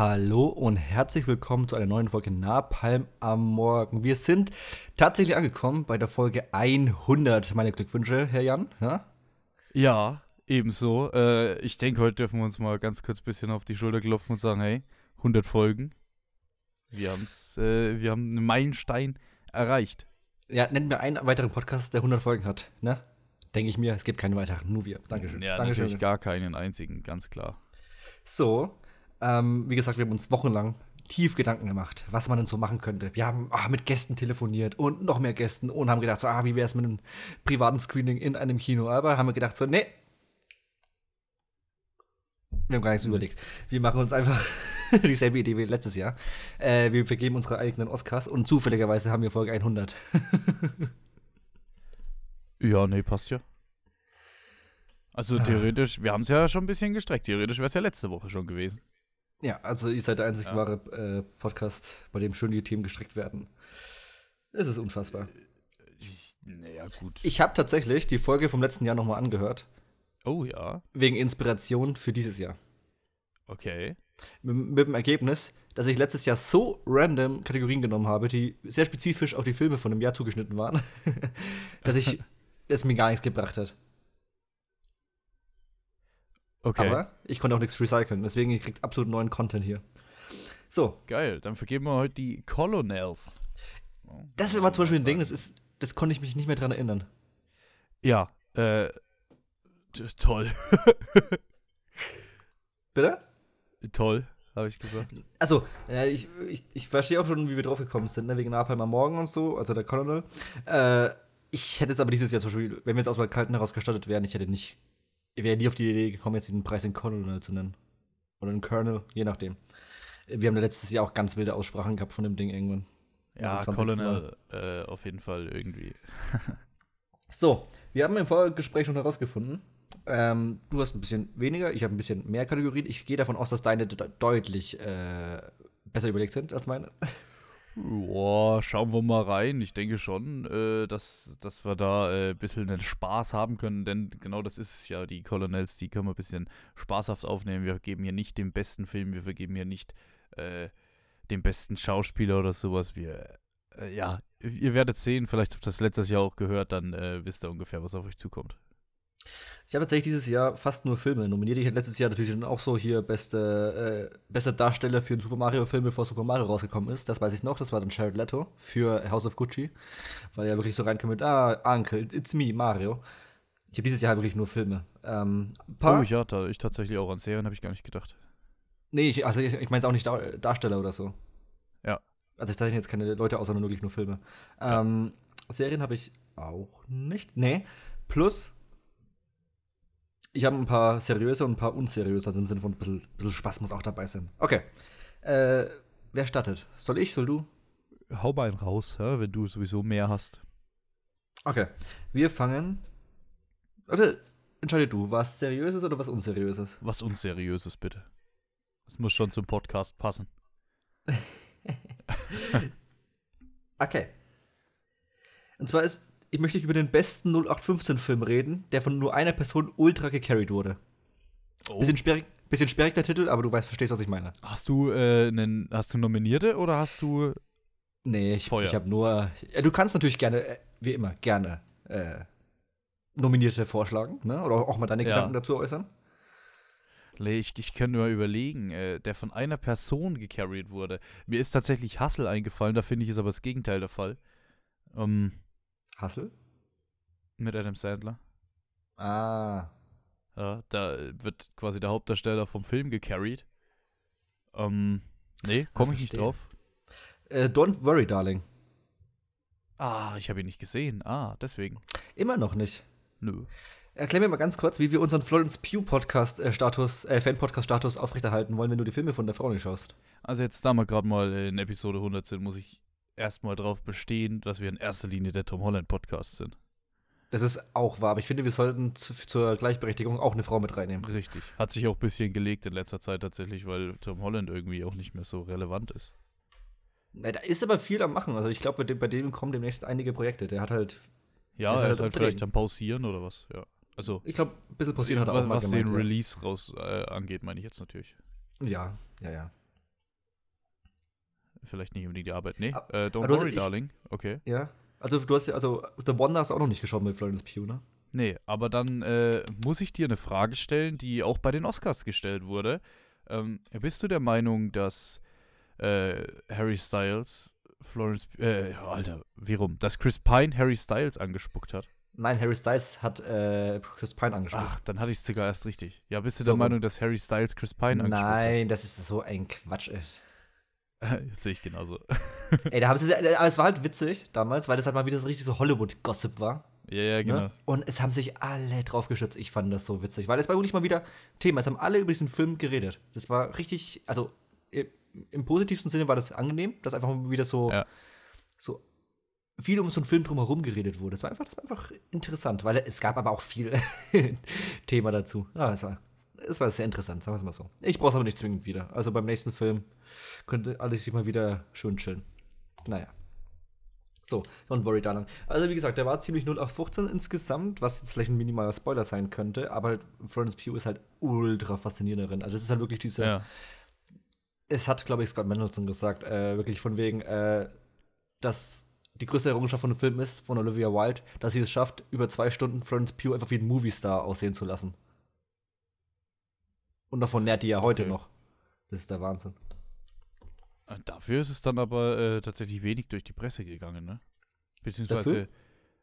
Hallo und herzlich willkommen zu einer neuen Folge Napalm am Morgen. Wir sind tatsächlich angekommen bei der Folge 100. Meine Glückwünsche, Herr Jan. Ja, ebenso. Ich denke, heute dürfen wir uns mal ganz kurz ein bisschen auf die Schulter klopfen und sagen, hey, 100 Folgen. Wir haben einen Meilenstein erreicht. Ja, nenn mir einen weiteren Podcast, der 100 Folgen hat, ne? Denke ich mir, es gibt keinen weiteren, nur wir. Dankeschön. Ja, Dankeschön. Natürlich gar keinen einzigen, ganz klar. So, wie gesagt, wir haben uns wochenlang tief Gedanken gemacht, was man denn so machen könnte. Wir haben mit Gästen telefoniert und noch mehr Gästen und haben gedacht, so, wie wäre es mit einem privaten Screening in einem Kino? Aber haben wir gedacht, so, nee. Wir haben gar nichts überlegt. Wir machen uns einfach dieselbe Idee wie letztes Jahr. Wir vergeben unsere eigenen Oscars und zufälligerweise haben wir Folge 100. Ja, nee, passt ja. Also theoretisch, wir haben es ja schon ein bisschen gestreckt. Theoretisch wäre es ja letzte Woche schon gewesen. Ja, also ihr seid der einzig wahre Podcast, bei dem schöne Themen gestreckt werden. Es ist unfassbar. Naja, gut. Ich habe tatsächlich die Folge vom letzten Jahr nochmal angehört. Oh ja. Wegen Inspiration für dieses Jahr. Okay. Mit dem Ergebnis, dass ich letztes Jahr so random Kategorien genommen habe, die sehr spezifisch auf die Filme von einem Jahr zugeschnitten waren, dass es mir gar nichts gebracht hat. Okay. Aber ich konnte auch nichts recyceln, deswegen ihr kriegt absolut neuen Content hier. So. Geil, dann vergeben wir heute die Colonels. Das war zum Beispiel ein Ding, das konnte ich mich nicht mehr dran erinnern. Ja, toll. Bitte? Toll, habe ich gesagt. Also, ich verstehe auch schon, wie wir drauf gekommen sind, ne? Wegen Napalm am Morgen und so, also der Colonel. Ich hätte jetzt aber dieses Jahr zum Beispiel, wenn wir jetzt aus dem Kalten heraus gestattet wären, ich wäre nie auf die Idee gekommen, jetzt den Preis in Colonel zu nennen. Oder in Colonel, je nachdem. Wir haben letztes Jahr auch ganz wilde Aussprachen gehabt von dem Ding irgendwann. Ja, Colonel auf jeden Fall irgendwie. So, wir haben im Vorgespräch schon herausgefunden, du hast ein bisschen weniger, ich habe ein bisschen mehr Kategorien. Ich gehe davon aus, dass deine deutlich besser überlegt sind als meine. Boah, schauen wir mal rein. Ich denke schon, dass wir da ein bisschen den Spaß haben können, denn genau das ist es ja, die Colonels, die können wir ein bisschen spaßhaft aufnehmen. Wir vergeben hier nicht den besten Film, wir vergeben hier nicht den besten Schauspieler oder sowas. Ihr werdet sehen, vielleicht habt ihr das letztes Jahr auch gehört, dann wisst ihr ungefähr, was auf euch zukommt. Ich habe tatsächlich dieses Jahr fast nur Filme nominiert. Ich hatte letztes Jahr natürlich dann auch so hier bester Darsteller für einen Super Mario-Film, bevor Super Mario rausgekommen ist. Das weiß ich noch. Das war dann Jared Leto für House of Gucci. Weil er wirklich so reinkam mit, Uncle, it's me, Mario. Ich habe dieses Jahr wirklich nur Filme. Oh ja, ich tatsächlich auch an Serien, habe ich gar nicht gedacht. Nee, ich meine es auch nicht Darsteller oder so. Ja. Also ich zeichne jetzt keine Leute aus, sondern wirklich nur Filme. Ja. Serien habe ich auch nicht. Nee. Plus ich habe ein paar seriöse und ein paar unseriöse, also im Sinne von ein bisschen Spaß muss auch dabei sein. Okay. Wer startet? Soll ich, soll du? Hau mal einen raus, wenn du sowieso mehr hast. Okay. Wir fangen. Warte, entscheide du, was Seriöses oder was Unseriöses? Was Unseriöses, bitte. Das muss schon zum Podcast passen. Okay. Und zwar ist. Ich möchte über den besten 0815-Film reden, der von nur einer Person ultra gecarried wurde. Oh. Bisschen sperrig der Titel, aber du verstehst, was ich meine. Hast du Nominierte oder hast du Nee, ich habe nur du kannst natürlich gerne, wie immer, Nominierte vorschlagen, ne? Oder auch mal deine Gedanken dazu äußern. Ich könnte mal überlegen, der von einer Person gecarried wurde. Mir ist tatsächlich Hustle eingefallen, da finde ich es aber das Gegenteil der Fall. Hustle? Mit Adam Sandler. Ja, da wird quasi der Hauptdarsteller vom Film gecarried. Nee, komme ich nicht drauf. Don't worry, darling. Ich habe ihn nicht gesehen. Deswegen. Immer noch nicht. Nö. Erklär mir mal ganz kurz, wie wir unseren Florence Pugh Fan-Podcast-Status aufrechterhalten wollen, wenn du die Filme von der Frau nicht schaust. Also jetzt, da wir gerade mal in Episode 100 sind, muss ich erstmal drauf bestehen, dass wir in erster Linie der Tom Holland Podcast sind. Das ist auch wahr, aber ich finde, wir sollten zur Gleichberechtigung auch eine Frau mit reinnehmen. Richtig. Hat sich auch ein bisschen gelegt in letzter Zeit tatsächlich, weil Tom Holland irgendwie auch nicht mehr so relevant ist. Na, da ist aber viel am Machen. Also ich glaube, bei dem kommen demnächst einige Projekte. Der hat halt ja, er ist halt vielleicht am Pausieren oder was. Ja. Also ich glaube, ein bisschen Pausieren hat er auch mal gemacht. Was den Release raus angeht, meine ich jetzt natürlich. Ja. vielleicht nicht unbedingt die Arbeit. Nee, Don't Worry, Darling. Okay. Ja, also du hast ja, also The Wonder hast du auch noch nicht geschaut mit Florence Pugh, ne? Nee, aber dann muss ich dir eine Frage stellen, die auch bei den Oscars gestellt wurde. Bist du der Meinung, dass Harry Styles Florence dass Chris Pine Harry Styles angespuckt hat? Nein, Harry Styles hat Chris Pine angespuckt. Ach, dann hatte ich es sogar erst richtig. Ja, bist du der Meinung, dass Harry Styles Chris Pine angespuckt hat? Nein, das ist so ein Quatsch, ey. Das sehe ich genauso. Ey, da haben sie, aber es war halt witzig damals, weil das halt mal wieder so richtig so Hollywood-Gossip war. Ja, ja, genau. Ne? Und es haben sich alle drauf gestürzt. Ich fand das so witzig, weil es war wirklich mal wieder Thema. Es haben alle über diesen Film geredet. Das war richtig, also im positivsten Sinne war das angenehm, dass einfach mal wieder so, ja, so viel um so einen Film drumherum geredet wurde. Das war einfach interessant, weil es gab aber auch viel Thema dazu. Ja, es war sehr interessant, sagen wir es mal so. Ich brauche es aber nicht zwingend wieder. Also beim nächsten Film könnte alles sich mal wieder schön chillen. Naja. So, Don't Worry, Darling. Also wie gesagt, der war ziemlich 0815 insgesamt, was jetzt vielleicht ein minimaler Spoiler sein könnte, aber Florence Pugh ist halt ultra faszinierend darin. Also es ist halt wirklich diese, ja, es hat, glaube ich, Scott Mendelson gesagt, wirklich von wegen, dass die größte Errungenschaft von dem Film ist, von Olivia Wilde, dass sie es schafft, über 2 Stunden Florence Pugh einfach wie ein Movie-Star aussehen zu lassen. Und davon nährt die ja heute noch. Das ist der Wahnsinn. Dafür ist es dann aber tatsächlich wenig durch die Presse gegangen, ne? Beziehungsweise,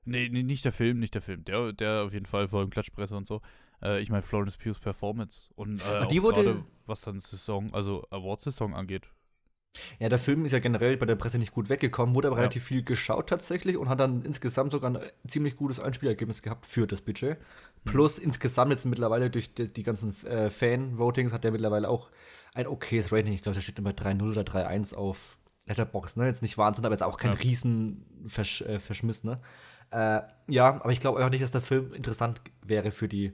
nee, nicht der Film. Der auf jeden Fall, vor allem Klatschpresse und so. Ich meine, Florence Pughs Performance. Und die wurde grade, was dann Saison, also Awards-Saison angeht. Ja, der Film ist ja generell bei der Presse nicht gut weggekommen, wurde aber relativ viel geschaut tatsächlich und hat dann insgesamt sogar ein ziemlich gutes Einspielergebnis gehabt für das Budget. Plus insgesamt jetzt mittlerweile durch die ganzen Fan-Votings hat der mittlerweile auch ein okayes Rating. Ich glaube, da steht immer 3.0 oder 3.1 auf Letterboxd, ne? Jetzt nicht Wahnsinn, aber jetzt auch kein Riesenverschmiss, ne? Ja, aber ich glaube einfach nicht, dass der Film interessant wäre für die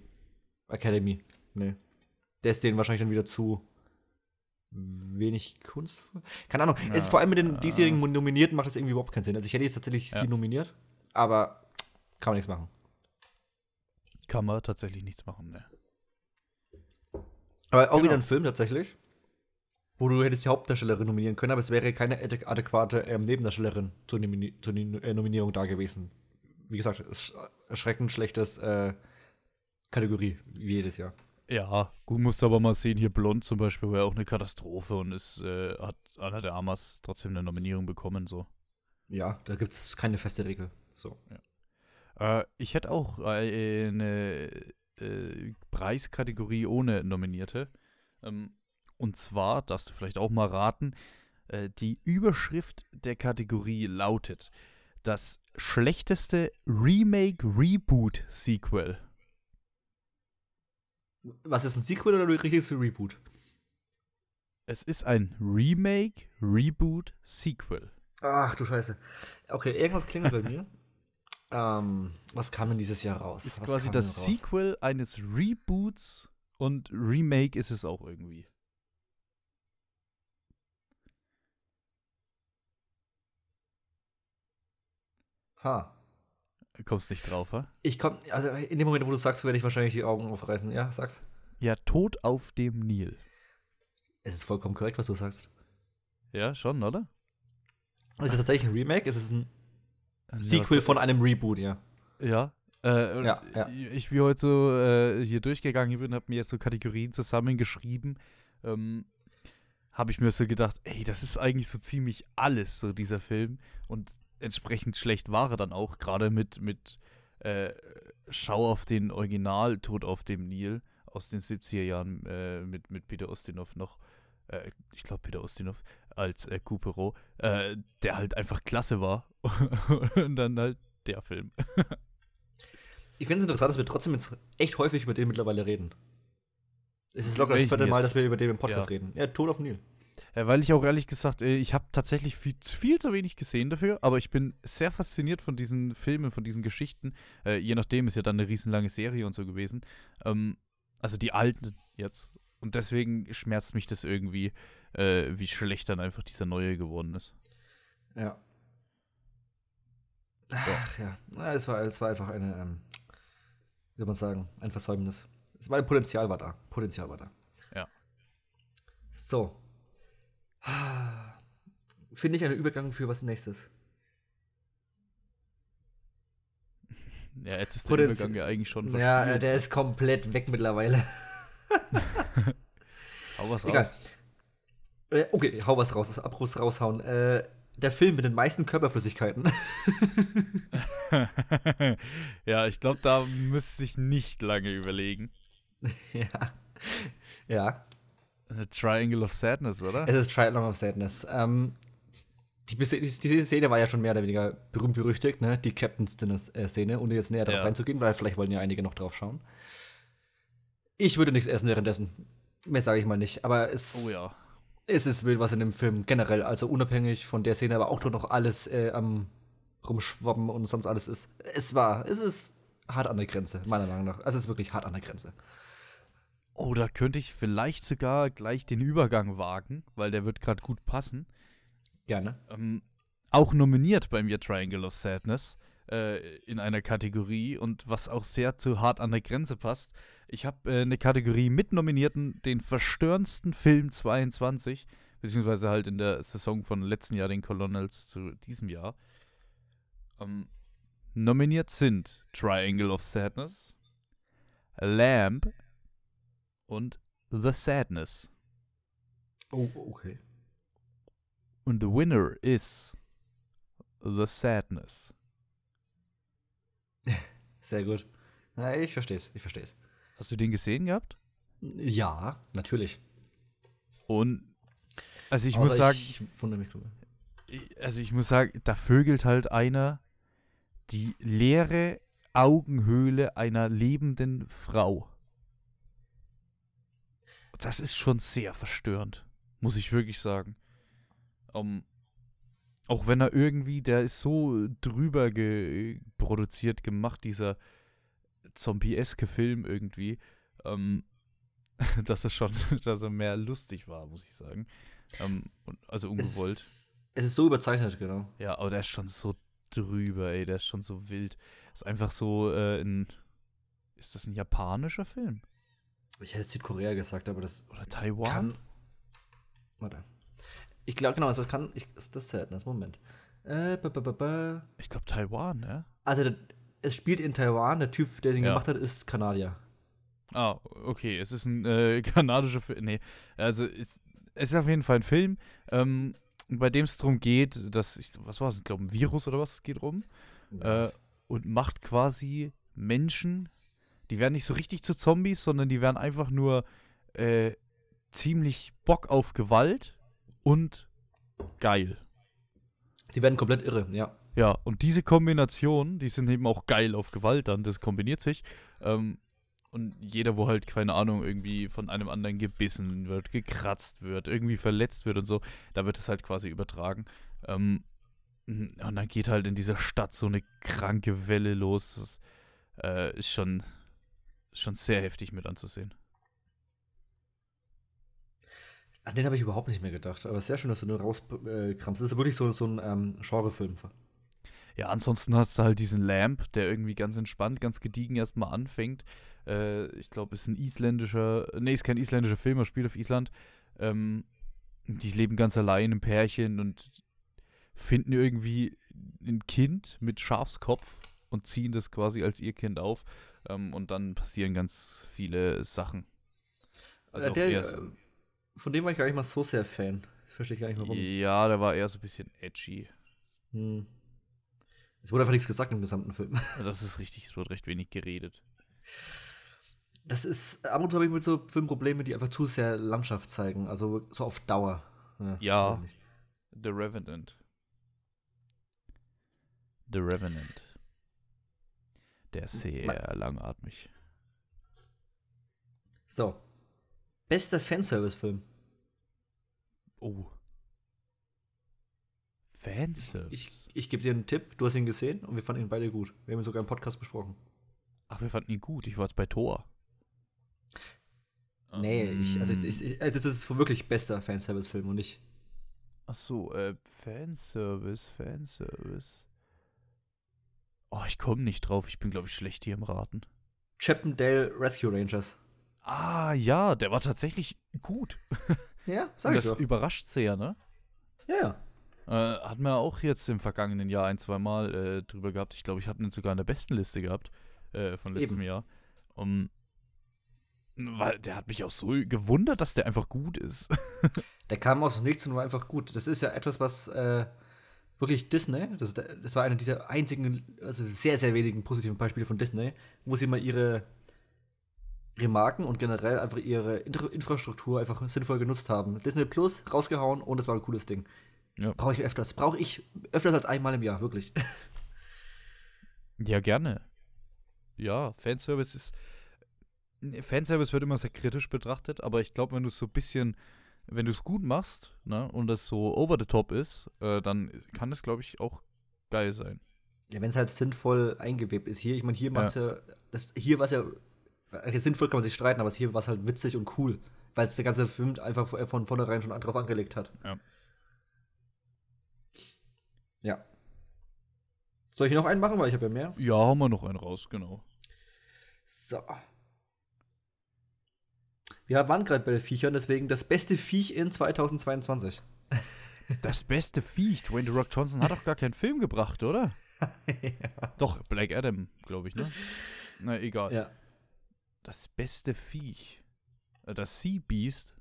Academy. Nee. Der ist denen wahrscheinlich dann wieder zu wenig kunstvoll. Keine Ahnung. Ja, es ist vor allem mit den diesjährigen Nominierten macht das irgendwie überhaupt keinen Sinn. Also ich hätte jetzt tatsächlich sie nominiert, aber kann man nichts machen. Kann man tatsächlich nichts machen, ne. Aber auch wieder ein Film tatsächlich, wo du hättest die Hauptdarstellerin nominieren können, aber es wäre keine adäquate Nebendarstellerin zur Nominierung da gewesen. Wie gesagt, erschreckend schlechtes Kategorie, wie jedes Jahr. Ja, gut, musst du aber mal sehen, hier Blond zum Beispiel war ja auch eine Katastrophe und hat Anna de Armas trotzdem eine Nominierung bekommen, so. Ja, da gibt's keine feste Regel, so. Ja. Ich hätte auch eine Preiskategorie ohne Nominierte. Und zwar, darfst du vielleicht auch mal raten, die Überschrift der Kategorie lautet: Das schlechteste Remake-Reboot-Sequel. Was ist ein Sequel oder ein richtiges Reboot? Es ist ein Remake, Reboot, Sequel. Ach du Scheiße. Okay, irgendwas klingelt bei mir. Was kam denn dieses Jahr raus? Ist quasi das Sequel eines Reboots und Remake ist es auch irgendwie. Ha. Du kommst nicht drauf, ha? Ich komm, also in dem Moment, wo du sagst, werde ich wahrscheinlich die Augen aufreißen. Ja, sag's. Ja, Tod auf dem Nil. Es ist vollkommen korrekt, was du sagst. Ja, schon, oder? Ist es tatsächlich ein Remake? Ist es ein Sequel von einem Reboot, ja? Ja. Ja. Ich bin heute so hier durchgegangen und habe mir jetzt so Kategorien zusammengeschrieben. Habe ich mir so gedacht, ey, das ist eigentlich so ziemlich alles, so dieser Film. Und entsprechend schlecht war er dann auch, gerade mit Schau auf den Original Tod auf dem Nil aus den 70er Jahren mit Peter Ustinov noch, ich glaube Peter Ustinov als Coupereau, der halt einfach klasse war und dann halt der Film. Ich finde es interessant, dass wir trotzdem jetzt echt häufig über den mittlerweile reden. Es ist locker das vierte Mal, dass wir über den im Podcast reden. Ja, Tod auf dem Nil. Weil ich auch ehrlich gesagt, ich habe tatsächlich viel zu wenig gesehen dafür, aber ich bin sehr fasziniert von diesen Filmen, von diesen Geschichten. Je nachdem, ist ja dann eine riesenlange Serie und so gewesen. Also die alten jetzt. Und deswegen schmerzt mich das irgendwie, wie schlecht dann einfach dieser neue geworden ist. Ja. Ach ja. Na, es war einfach eine, wie soll man sagen, ein Versäumnis. Es war ein Potenzial war da. Ja. So. finde ich einen Übergang für was Nächstes. Ja, jetzt ist der Übergang ja eigentlich schon verspielt. Ja, der ist komplett weg mittlerweile. Hau was raus. Egal. Okay, hau was raus, Abriss raushauen. Der Film mit den meisten Körperflüssigkeiten. Ja, ich glaube, da müsste ich nicht lange überlegen. Ja. Ja. The Triangle of Sadness, oder? Es ist Triangle of Sadness. Die Szene war ja schon mehr oder weniger berühmt-berüchtigt, ne? Die Captain's Dinner-Szene, ohne jetzt näher darauf reinzugehen, weil vielleicht wollen ja einige noch drauf schauen. Ich würde nichts essen währenddessen. Mehr sage ich mal nicht. Aber es ist wild, was in dem Film generell, also unabhängig von der Szene, aber auch noch alles am Rumschwappen und sonst alles ist. Es ist hart an der Grenze, meiner Meinung nach. Also es ist wirklich hart an der Grenze. Oh, da könnte ich vielleicht sogar gleich den Übergang wagen, weil der wird gerade gut passen. Gerne. Auch nominiert bei mir Triangle of Sadness in einer Kategorie und was auch sehr zu hart an der Grenze passt. Ich habe eine Kategorie mit Nominierten, den verstörendsten Film 22, beziehungsweise halt in der Saison von letzten Jahr den Colonels zu diesem Jahr. Nominiert sind Triangle of Sadness, Lamb und The Sadness. Oh, okay. Und the winner is The Sadness. Sehr gut. Na, ich versteh's. Hast du den gesehen gehabt? Ja, natürlich. Und also ich muss sagen, da vögelt halt einer die leere Augenhöhle einer lebenden Frau. Das ist schon sehr verstörend, muss ich wirklich sagen. Auch wenn er irgendwie, der ist so drüber produziert, gemacht, dieser zombie-eske Film irgendwie, dass er mehr lustig war, muss ich sagen. Also ungewollt. Es ist so überzeichnet, genau. Ja, aber der ist schon so drüber, ey, der ist schon so wild. Ist einfach so ist das ein japanischer Film? Ich hätte Südkorea gesagt, aber das oder Taiwan? Warte. Ich glaube, genau, das Sadness, Moment. Ich glaube, Taiwan, ne? Also, es spielt in Taiwan, der Typ, der den gemacht hat, ist Kanadier. Ah, okay, es ist ein kanadischer Film, nee, also, es ist auf jeden Fall ein Film, bei dem es darum geht, dass, was war es, ich glaube, ein Virus oder was geht rum, und macht quasi Menschen, die werden nicht so richtig zu Zombies, sondern die werden einfach nur ziemlich Bock auf Gewalt, und geil. Die werden komplett irre, ja. Ja, und diese Kombination, die sind eben auch geil auf Gewalt dann, das kombiniert sich. Und jeder, wo halt, keine Ahnung, irgendwie von einem anderen gebissen wird, gekratzt wird, irgendwie verletzt wird und so, da wird es halt quasi übertragen. Und dann geht halt in dieser Stadt so eine kranke Welle los. Das ist schon sehr heftig mit anzusehen. An den habe ich überhaupt nicht mehr gedacht, aber es ist sehr schön, dass du nur rauskramst. Das ist wirklich so ein Genrefilm. Ja, ansonsten hast du halt diesen Lamp, der irgendwie ganz entspannt, ganz gediegen erstmal anfängt. Ich glaube, es ist kein isländischer Film, er spielt auf Island. Die leben ganz allein im Pärchen und finden irgendwie ein Kind mit Schafskopf und ziehen das quasi als ihr Kind auf. Und dann passieren ganz viele Sachen. Also von dem war ich gar nicht mal so sehr Fan. Verstehe ich gar nicht, warum. Ja, der war eher so ein bisschen edgy. Es wurde einfach nichts gesagt im gesamten Film. Das ist richtig, es wurde recht wenig geredet. Ab und zu habe ich mit so Filmproblemen, die einfach zu sehr Landschaft zeigen. Also so auf Dauer. Ja. The Revenant. The Revenant. Der ist sehr langatmig. So. Bester Fanservice-Film. Oh. Fanservice? Ich gebe dir einen Tipp. Du hast ihn gesehen und wir fanden ihn beide gut. Wir haben ihn sogar im Podcast besprochen. Ach, wir fanden ihn gut. Ich war jetzt bei Thor. Nee, das ist wirklich bester Fanservice-Film und nicht. Ach so, Fanservice. Oh, ich komme nicht drauf. Ich bin, glaube ich, schlecht hier im Raten. Chippendale Rescue Rangers. Ah, ja, der war tatsächlich gut. Ja, sag ich doch. Das überrascht sehr, ne? Ja. Hatten wir auch jetzt im vergangenen Jahr ein, zwei Mal drüber gehabt. Ich glaube, ich habe ihn sogar in der besten Liste gehabt von letztem Jahr. Weil der hat mich auch so gewundert, dass der einfach gut ist. Der kam aus nichts und war einfach gut. Das ist ja etwas, was wirklich Disney, das war einer dieser einzigen, also sehr, sehr wenigen positiven Beispiele von Disney, wo sie mal ihre Remarken und generell einfach ihre Infrastruktur einfach sinnvoll genutzt haben. Disney Plus rausgehauen und das war ein cooles Ding. Ja. Brauche ich öfters als einmal im Jahr, wirklich. Ja, gerne. Ja, Fanservice wird immer sehr kritisch betrachtet, aber ich glaube, wenn du es gut machst, ne, und das so over the top ist, dann kann das, glaube ich, auch geil sein. Ja, wenn es halt sinnvoll eingewebt ist. Hier war es ja, sinnvoll kann man sich streiten, aber hier war es halt witzig und cool, weil es der ganze Film einfach von vornherein schon drauf angelegt hat. Ja. Ja. Soll ich noch einen machen, weil ich habe ja mehr? Ja, haben wir noch einen raus, genau. So. Wir waren gerade bei den Viechern, deswegen das beste Viech in 2022. Das beste Viech? Dwayne The Rock Johnson hat doch gar keinen Film gebracht, oder? Ja. Doch, Black Adam, glaube ich, ne? Na, egal. Ja. Das beste Viech. Das Sea Beast?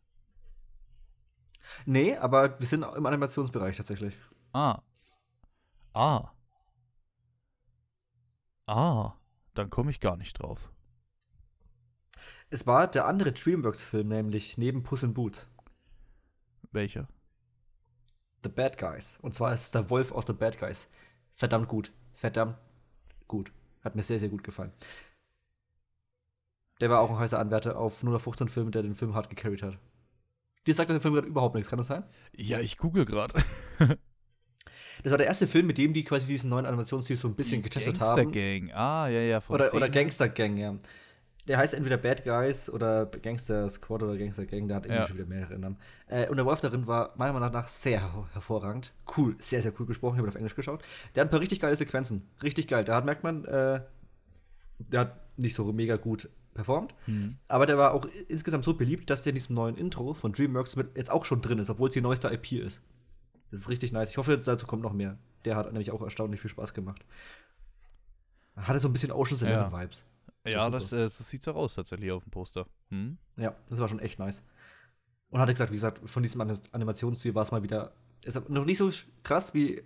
Nee, aber wir sind im Animationsbereich tatsächlich. Dann komme ich gar nicht drauf. Es war der andere DreamWorks-Film, nämlich neben Puss in Boots. Welcher? The Bad Guys. Und zwar ist es der Wolf aus The Bad Guys. Verdammt gut. Hat mir sehr, sehr gut gefallen. Der war auch ein heißer Anwärter auf 0-15 Filme, der den Film hart gecarried hat. Dir sagt der Film gerade überhaupt nichts, kann das sein? Ja, ich google gerade. Das war der erste Film, mit dem die quasi diesen neuen Animationsstil so ein bisschen getestet haben. Gangster Gang, Oder Gangster Gang, ja. Der heißt entweder Bad Guys oder Gangster Squad oder Gangster Gang, der hat irgendwie schon wieder mehrere Namen. Und der Wolf darin war meiner Meinung nach sehr hervorragend. Cool, sehr, sehr cool gesprochen, ich habe auf Englisch geschaut. Der hat ein paar richtig geile Sequenzen, richtig geil. Da merkt man, der hat nicht so mega gut performt, aber der war auch insgesamt so beliebt, dass der in diesem neuen Intro von DreamWorks jetzt auch schon drin ist, obwohl es die neueste IP ist. Das ist richtig nice. Ich hoffe, dazu kommt noch mehr. Der hat nämlich auch erstaunlich viel Spaß gemacht. Hatte so ein bisschen Ocean's Eleven-Vibes. Ja, so sieht's auch aus tatsächlich auf dem Poster. Hm? Ja, das war schon echt nice. Und hatte gesagt, wie gesagt, von diesem Animationsstil war es mal wieder, ist noch nicht so krass wie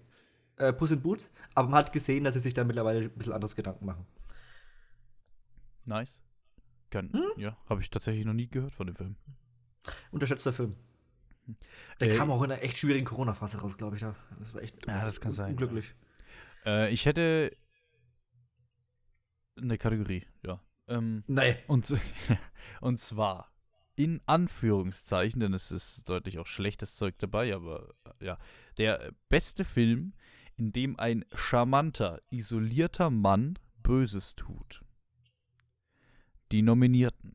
Puss in Boots, aber man hat gesehen, dass sie sich da mittlerweile ein bisschen anderes Gedanken machen. Nice. Ja, habe ich tatsächlich noch nie gehört von dem Film. Unterschätzter Film. Der kam auch in einer echt schwierigen Corona-Phase raus, glaube ich. Das war echt das kann sein, unglücklich. Ja. Ich hätte eine Kategorie, ja. Nein. Und zwar in Anführungszeichen, denn es ist deutlich auch schlechtes Zeug dabei, aber ja. Der beste Film, in dem ein charmanter, isolierter Mann Böses tut. Die Nominierten.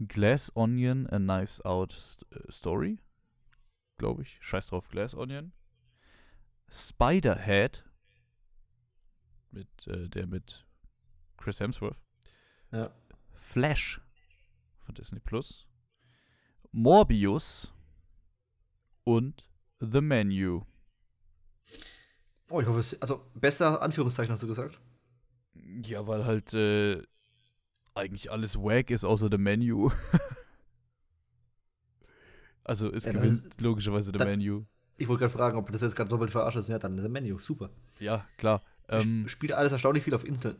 Glass Onion, A Knives Out Story, glaube ich. Scheiß drauf, Glass Onion. Spiderhead, mit Chris Hemsworth. Ja. Flash von Disney Plus. Morbius und The Menu. Oh, ich hoffe, besser Anführungszeichen hast du gesagt. Ja, weil halt eigentlich alles wack ist, außer The Menu. Also es gewinnt logischerweise The Menu. Ich wollte gerade fragen, ob das jetzt gerade doppelt verarscht ist. Ja, dann The Menu, super. Ja, klar. Spielt alles erstaunlich viel auf Inseln.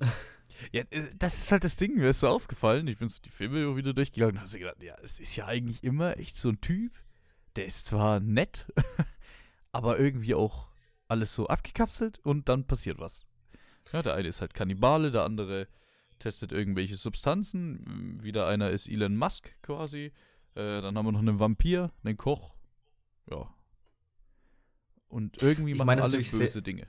Ja, das ist halt das Ding, mir ist so aufgefallen. Ich bin so die Filme wieder durchgegangen und habe so gedacht, ja, es ist ja eigentlich immer echt so ein Typ, der ist zwar nett, aber irgendwie auch alles so abgekapselt und dann passiert was. Ja, der eine ist halt Kannibale, der andere testet irgendwelche Substanzen. Wieder einer ist Elon Musk quasi. Dann haben wir noch einen Vampir, einen Koch. Ja. Und irgendwie machen alle böse Dinge.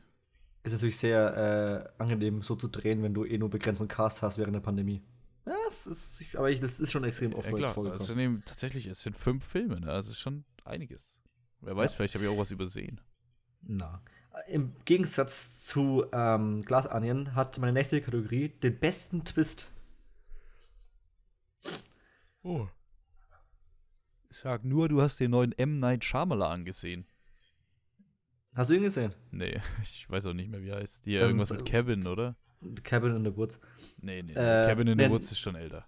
Ist natürlich sehr angenehm, so zu drehen, wenn du nur begrenzten Cast hast während der Pandemie. Ja, das ist schon extrem oft vorgekommen. Also tatsächlich, es sind 5 Filme, ne? Also schon einiges. Wer weiß, vielleicht habe ich auch was übersehen. Na. Im Gegensatz zu Glass Onion hat meine nächste Kategorie den besten Twist. Oh. Ich sag nur, du hast den neuen M. Night Shyamalan gesehen. Hast du ihn gesehen? Nee, ich weiß auch nicht mehr, wie er heißt. Hier dann irgendwas mit Cabin, oder? Cabin in the Woods. Nee. Cabin in the Woods ist schon älter.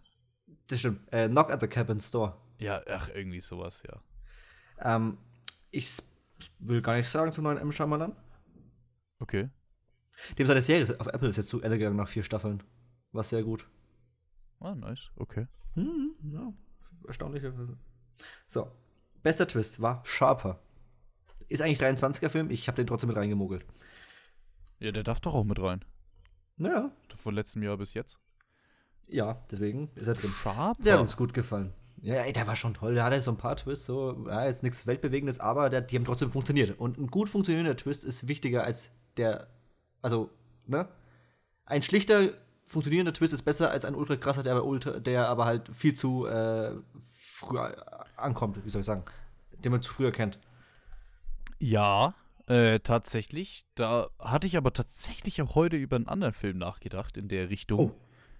Das stimmt. Knock at the Cabin's Door. Ja, ach, irgendwie sowas, ja. Ich will gar nichts sagen zum neuen M. Shyamalan. Okay. Dem seine Serie auf Apple ist jetzt zu Ende gegangen nach 4 Staffeln. War sehr gut. Ah, nice. Okay. Ja. Erstaunliche. So. Bester Twist war Sharper. Ist eigentlich 23er-Film, ich habe den trotzdem mit reingemogelt. Ja, der darf doch auch mit rein. Naja. Von letztem Jahr bis jetzt. Ja, deswegen ist er drin. Sharper. Der hat uns gut gefallen. Ja, ey, der war schon toll. Der hatte so ein paar Twists, so, ja, jetzt nichts Weltbewegendes, aber die haben trotzdem funktioniert. Und ein gut funktionierender Twist ist wichtiger als der, also, ne? Ein schlichter, funktionierender Twist ist besser als ein ultra krasser, der aber halt viel zu früh ankommt, wie soll ich sagen, den man zu früh erkennt. Ja, tatsächlich. Da hatte ich aber tatsächlich auch heute über einen anderen Film nachgedacht in der Richtung.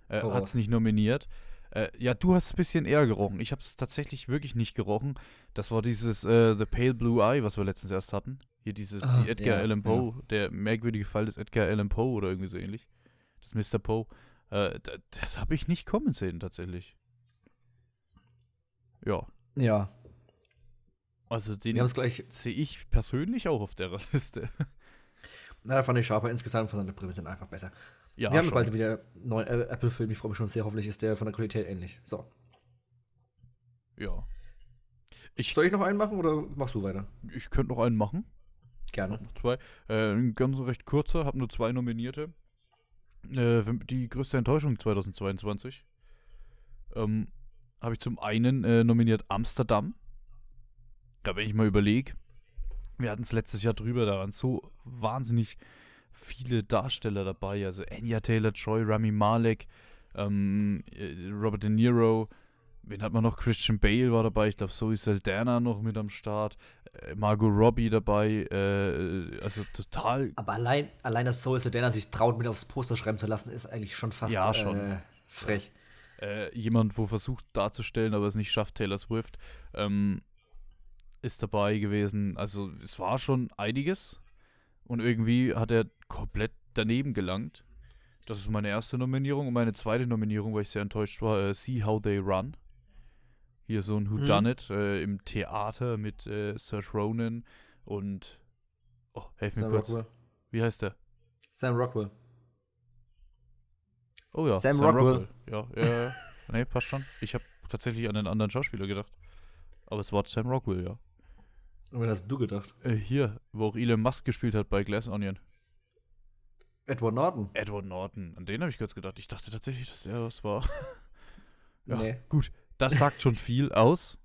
Oh. Hat es nicht nominiert. Ja, du hast es ein bisschen eher gerochen. Ich habe es tatsächlich wirklich nicht gerochen. Das war dieses The Pale Blue Eye, was wir letztens erst hatten. Hier dieses die Edgar Allan Poe, der merkwürdige Fall des Edgar Allan Poe oder irgendwie so ähnlich. Das Mr. Poe. Das habe ich nicht kommen sehen, tatsächlich. Ja. Ja. Also den sehe ich persönlich auch auf der Liste. Na, da fand ich Sharper insgesamt von seiner Prämisse einfach besser. Ja, wir haben schon bald wieder einen neuen Apple-Film. Ich freue mich schon sehr. Hoffentlich ist der von der Qualität ähnlich. So. Ja. Soll ich noch einen machen oder machst du weiter? Ich könnte noch einen machen. Gerne. Noch 2. Ein ganz recht kurzer. Habe nur 2 Nominierte. Die größte Enttäuschung 2022. Habe ich zum einen nominiert Amsterdam. Da, wenn ich mal überlege, wir hatten es letztes Jahr drüber, da waren so wahnsinnig viele Darsteller dabei, also Anya Taylor-Joy, Rami Malek, Robert De Niro, wen hat man noch? Christian Bale war dabei, ich glaube Zoe Saldana noch mit am Start, Margot Robbie dabei, also total... Aber allein, dass Zoe Saldana sich traut, mit aufs Poster schreiben zu lassen, ist eigentlich schon fast frech. Jemand, wo versucht darzustellen, aber es nicht schafft, Taylor Swift, ist dabei gewesen, also es war schon einiges und irgendwie hat er komplett daneben gelangt. Das ist meine erste Nominierung und meine zweite Nominierung, weil ich sehr enttäuscht war, See How They Run. Hier so ein Whodunit im Theater mit Saoirse Ronan und helf mir kurz. Rockwell. Wie heißt der? Sam Rockwell. Oh ja, Sam Rockwell. Ja. Nee, passt schon. Ich habe tatsächlich an einen anderen Schauspieler gedacht. Aber es war Sam Rockwell, ja. Und wen hast du gedacht? Hier, wo auch Elon Musk gespielt hat bei Glass Onion. Edward Norton. An den habe ich kurz gedacht. Ich dachte tatsächlich, dass der was war. Ja, nee. Gut. Das sagt schon viel aus.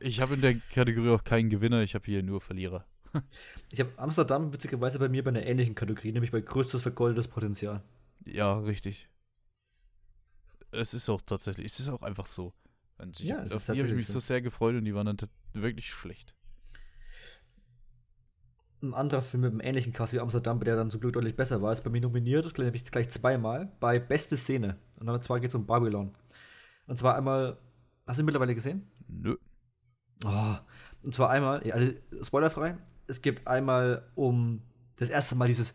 Ich habe in der Kategorie auch keinen Gewinner. Ich habe hier nur Verlierer. Ich habe Amsterdam witzigerweise bei mir bei einer ähnlichen Kategorie, nämlich bei größtes vergoldetes Potenzial. Ja, richtig. Es ist auch tatsächlich, es ist auch einfach so. Und auf die habe ich mich so sehr gefreut und die waren dann wirklich schlecht. Ein anderer Film mit einem ähnlichen Cast wie Amsterdam, der dann zum Glück deutlich besser war, ist bei mir nominiert, glaube ich, gleich 2-mal, bei Beste Szene. Und zwar geht es um Babylon. Und zwar einmal, hast du ihn mittlerweile gesehen? Nö. Oh, und zwar einmal, ja, also spoilerfrei, es gibt einmal um das erste Mal dieses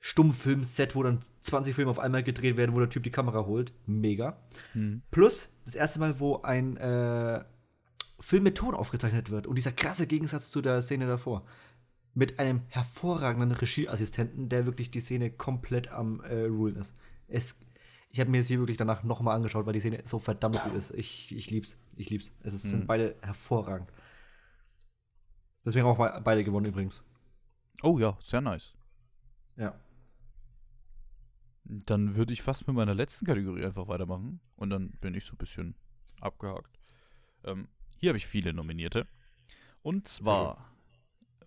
Stummfilm-Set, wo dann 20 Filme auf einmal gedreht werden, wo der Typ die Kamera holt. Mega. Plus das erste Mal, wo ein Film mit Ton aufgezeichnet wird. Und dieser krasse Gegensatz zu der Szene davor. Mit einem hervorragenden Regieassistenten, der wirklich die Szene komplett am rulen ist. Ich habe mir sie wirklich danach nochmal angeschaut, weil die Szene so verdammt gut ist. Ich lieb's. Es sind beide hervorragend. Deswegen haben auch beide gewonnen übrigens. Oh ja, sehr nice. Ja. Dann würde ich fast mit meiner letzten Kategorie einfach weitermachen. Und dann bin ich so ein bisschen abgehakt. Hier habe ich viele Nominierte. Und zwar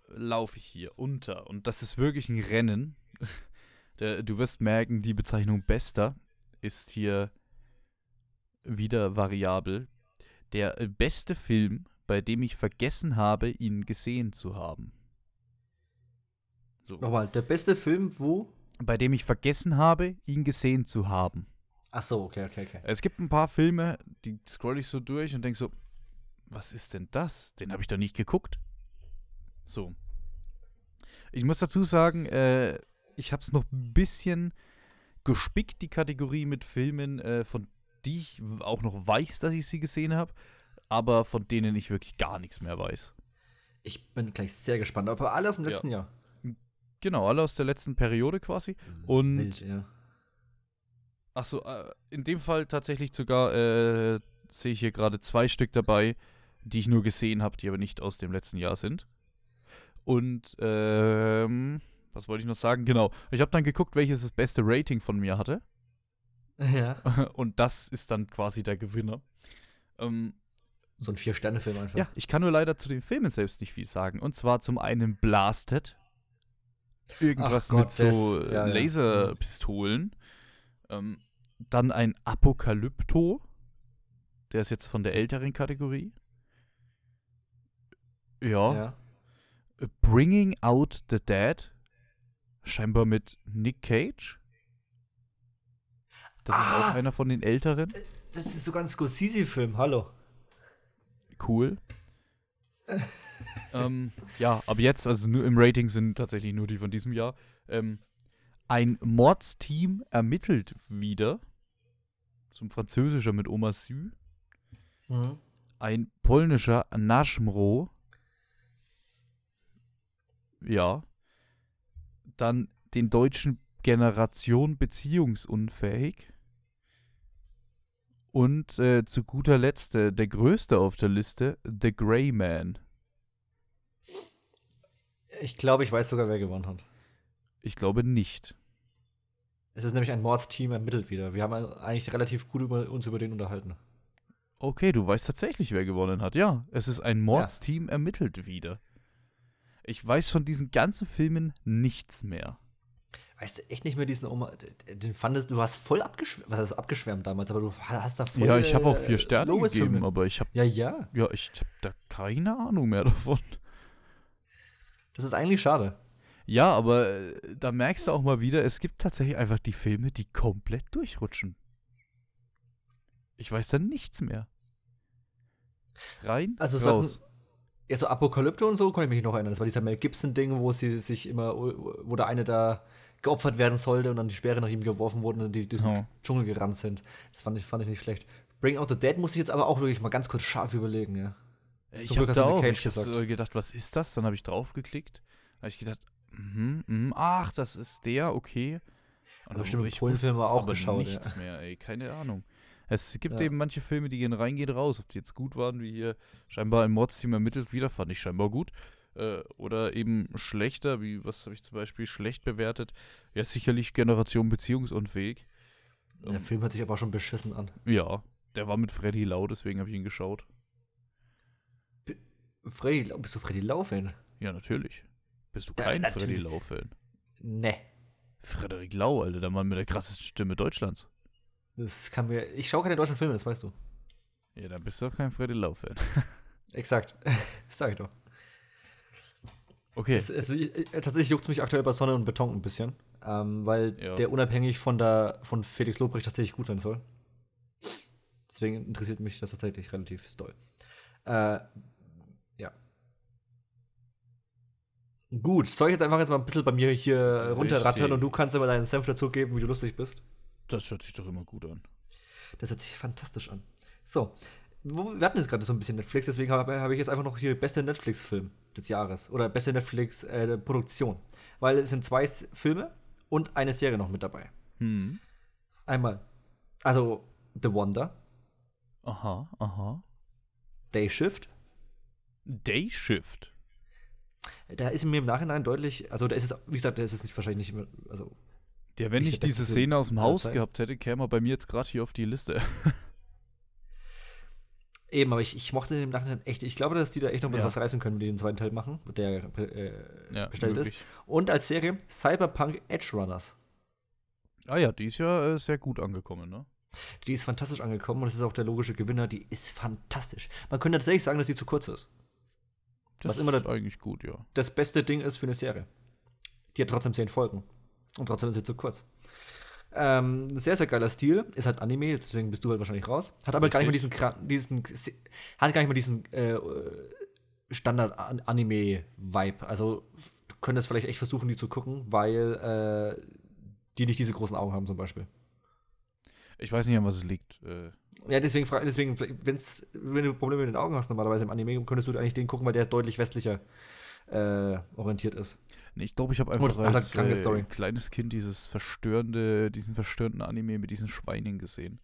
laufe ich hier unter. Und das ist wirklich ein Rennen. Du wirst merken, die Bezeichnung Bester ist hier wieder variabel. Der beste Film, bei dem ich vergessen habe, ihn gesehen zu haben. So. Nochmal, der beste Film, wo? Bei dem ich vergessen habe, ihn gesehen zu haben. Ach so, okay. Es gibt ein paar Filme, die scroll ich so durch und denke so, was ist denn das? Den habe ich doch nicht geguckt. So. Ich muss dazu sagen, ich habe es noch ein bisschen gespickt, die Kategorie mit Filmen, von die ich auch noch weiß, dass ich sie gesehen habe, aber von denen ich wirklich gar nichts mehr weiß. Ich bin gleich sehr gespannt, aber alle aus dem letzten Jahr. Genau, alle aus der letzten Periode quasi. Und Wild, ja. Achso, in dem Fall tatsächlich sogar sehe ich hier gerade 2 Stück dabei, die ich nur gesehen habe, die aber nicht aus dem letzten Jahr sind. Und was wollte ich noch sagen? Genau, ich habe dann geguckt, welches das beste Rating von mir hatte. Ja. Und das ist dann quasi der Gewinner. So ein 4-Sterne-Film einfach. Ja, ich kann nur leider zu den Filmen selbst nicht viel sagen. Und zwar zum einen Blasted. Irgendwas Gott, mit so Laserpistolen. Dann ein Apokalypto. Der ist jetzt von der älteren Kategorie. Ja. Bringing Out the Dead. Scheinbar mit Nick Cage. Das ist auch einer von den älteren. Das ist sogar ein Scorsese-Film, hallo. Cool. Ja, ab jetzt, also nur im Rating sind tatsächlich nur die von diesem Jahr. Ein Mordsteam ermittelt wieder. Zum Französischer mit Oma Sü. Mhm. Ein polnischer Naschmro. Ja. Dann den deutschen Generation beziehungsunfähig. Und zu guter Letzt, der größte auf der Liste, The Grey Man. Ich glaube, ich weiß sogar, wer gewonnen hat. Ich glaube nicht. Es ist nämlich ein Mordsteam ermittelt wieder. Wir haben eigentlich relativ gut uns über den unterhalten. Okay, du weißt tatsächlich, wer gewonnen hat. Ja, es ist ein Mordsteam ermittelt wieder. Ich weiß von diesen ganzen Filmen nichts mehr. Weißt du echt nicht mehr diesen Oma? Den fandest du, hast voll abgeschwärmt. Was heißt abgeschwärmt damals? Aber du hast da voll. Ja, ich habe auch 4 Sterne gegeben, aber ich habe. Ja. Ja, ich habe da keine Ahnung mehr davon. Das ist eigentlich schade. Ja, aber da merkst du auch mal wieder, es gibt tatsächlich einfach die Filme, die komplett durchrutschen. Ich weiß da nichts mehr. Rein, also raus. Ja, so Apokalypto und so konnte ich mich noch erinnern. Das war dieser Mel Gibson-Ding, wo sie sich immer, wo der eine da geopfert werden sollte und dann die Speere nach ihm geworfen wurden und die durch den Dschungel gerannt sind. Das fand ich nicht schlecht. Bring Out the Dead muss ich jetzt aber auch wirklich mal ganz kurz scharf überlegen, ja. Ich habe da auch gedacht, was ist das? Dann habe ich draufgeklickt. Da habe ich gedacht, ach, das ist der, okay. Und dann habe ich Filme auch geschaut, nichts mehr, ey, keine Ahnung. Es gibt eben manche Filme, die gehen rein, gehen raus. Ob die jetzt gut waren, wie hier scheinbar im Mordsteam ermittelt, wieder fand ich scheinbar gut. Oder eben schlechter, wie, was habe ich zum Beispiel schlecht bewertet? Ja, sicherlich Generation beziehungsunfähig. Der Film hört sich aber auch schon beschissen an. Ja, der war mit Freddy Lau, deswegen habe ich ihn geschaut. Freddy Lau? Bist du Freddy Lau-Fan? Ja, natürlich. Bist du kein Freddy Lau-Fan? Nee. Frederik Lau, Alter, der Mann mit der krassesten Stimme Deutschlands. Ich schaue keine deutschen Filme, das weißt du. Ja, dann bist du auch kein Freddy Lau-Fan. Exakt. Das sag ich doch. Okay. Tatsächlich juckt es mich aktuell bei Sonne und Beton ein bisschen. Weil der unabhängig von Felix Lobrecht tatsächlich gut sein soll. Deswegen interessiert mich das tatsächlich relativ doll. Gut, soll ich jetzt einfach mal ein bisschen bei mir hier runterrattern und du kannst immer deinen Senf dazugeben, wie du lustig bist? Das hört sich doch immer gut an. Das hört sich fantastisch an. So, wir hatten jetzt gerade so ein bisschen Netflix, deswegen habe ich jetzt einfach noch hier beste Netflix-Film des Jahres oder beste Netflix-Produktion. Weil es sind 2 Filme und eine Serie noch mit dabei. Hm. Einmal, also The Wonder. Aha. Day Shift? Da ist mir im Nachhinein deutlich, also da ist es, wie gesagt, da ist es nicht, wahrscheinlich nicht mehr, also ja, wenn ich diese Szene aus dem Haus gehabt hätte, käme er bei mir jetzt gerade hier auf die Liste. Eben, aber ich mochte den im Nachhinein echt. Ich glaube, dass die da echt noch was reißen können, wenn die den zweiten Teil machen, der bestellt ist. Und als Serie Cyberpunk Edge Runners. Ah ja, die ist ja sehr gut angekommen, ne? Die ist fantastisch angekommen und das ist auch der logische Gewinner. Die ist fantastisch. Man könnte tatsächlich sagen, dass die zu kurz ist. Das was immer ist eigentlich gut, ja. Das beste Ding ist für eine Serie. Die hat trotzdem 10 Folgen. Und trotzdem ist sie zu kurz. Sehr, sehr geiler Stil. Ist halt Anime, deswegen bist du halt wahrscheinlich raus. Hat aber gar nicht mal diesen Standard-Anime-Vibe. Also, du können das vielleicht echt versuchen, die zu gucken, weil die nicht diese großen Augen haben zum Beispiel. Ich weiß nicht, an was es liegt. Ja, deswegen wenn du Probleme mit den Augen hast normalerweise im Anime, könntest du eigentlich den gucken, weil der deutlich westlicher orientiert ist. Nee, ich glaube, ich habe einfach als kleines Kind diesen verstörenden Anime mit diesen Schweinen gesehen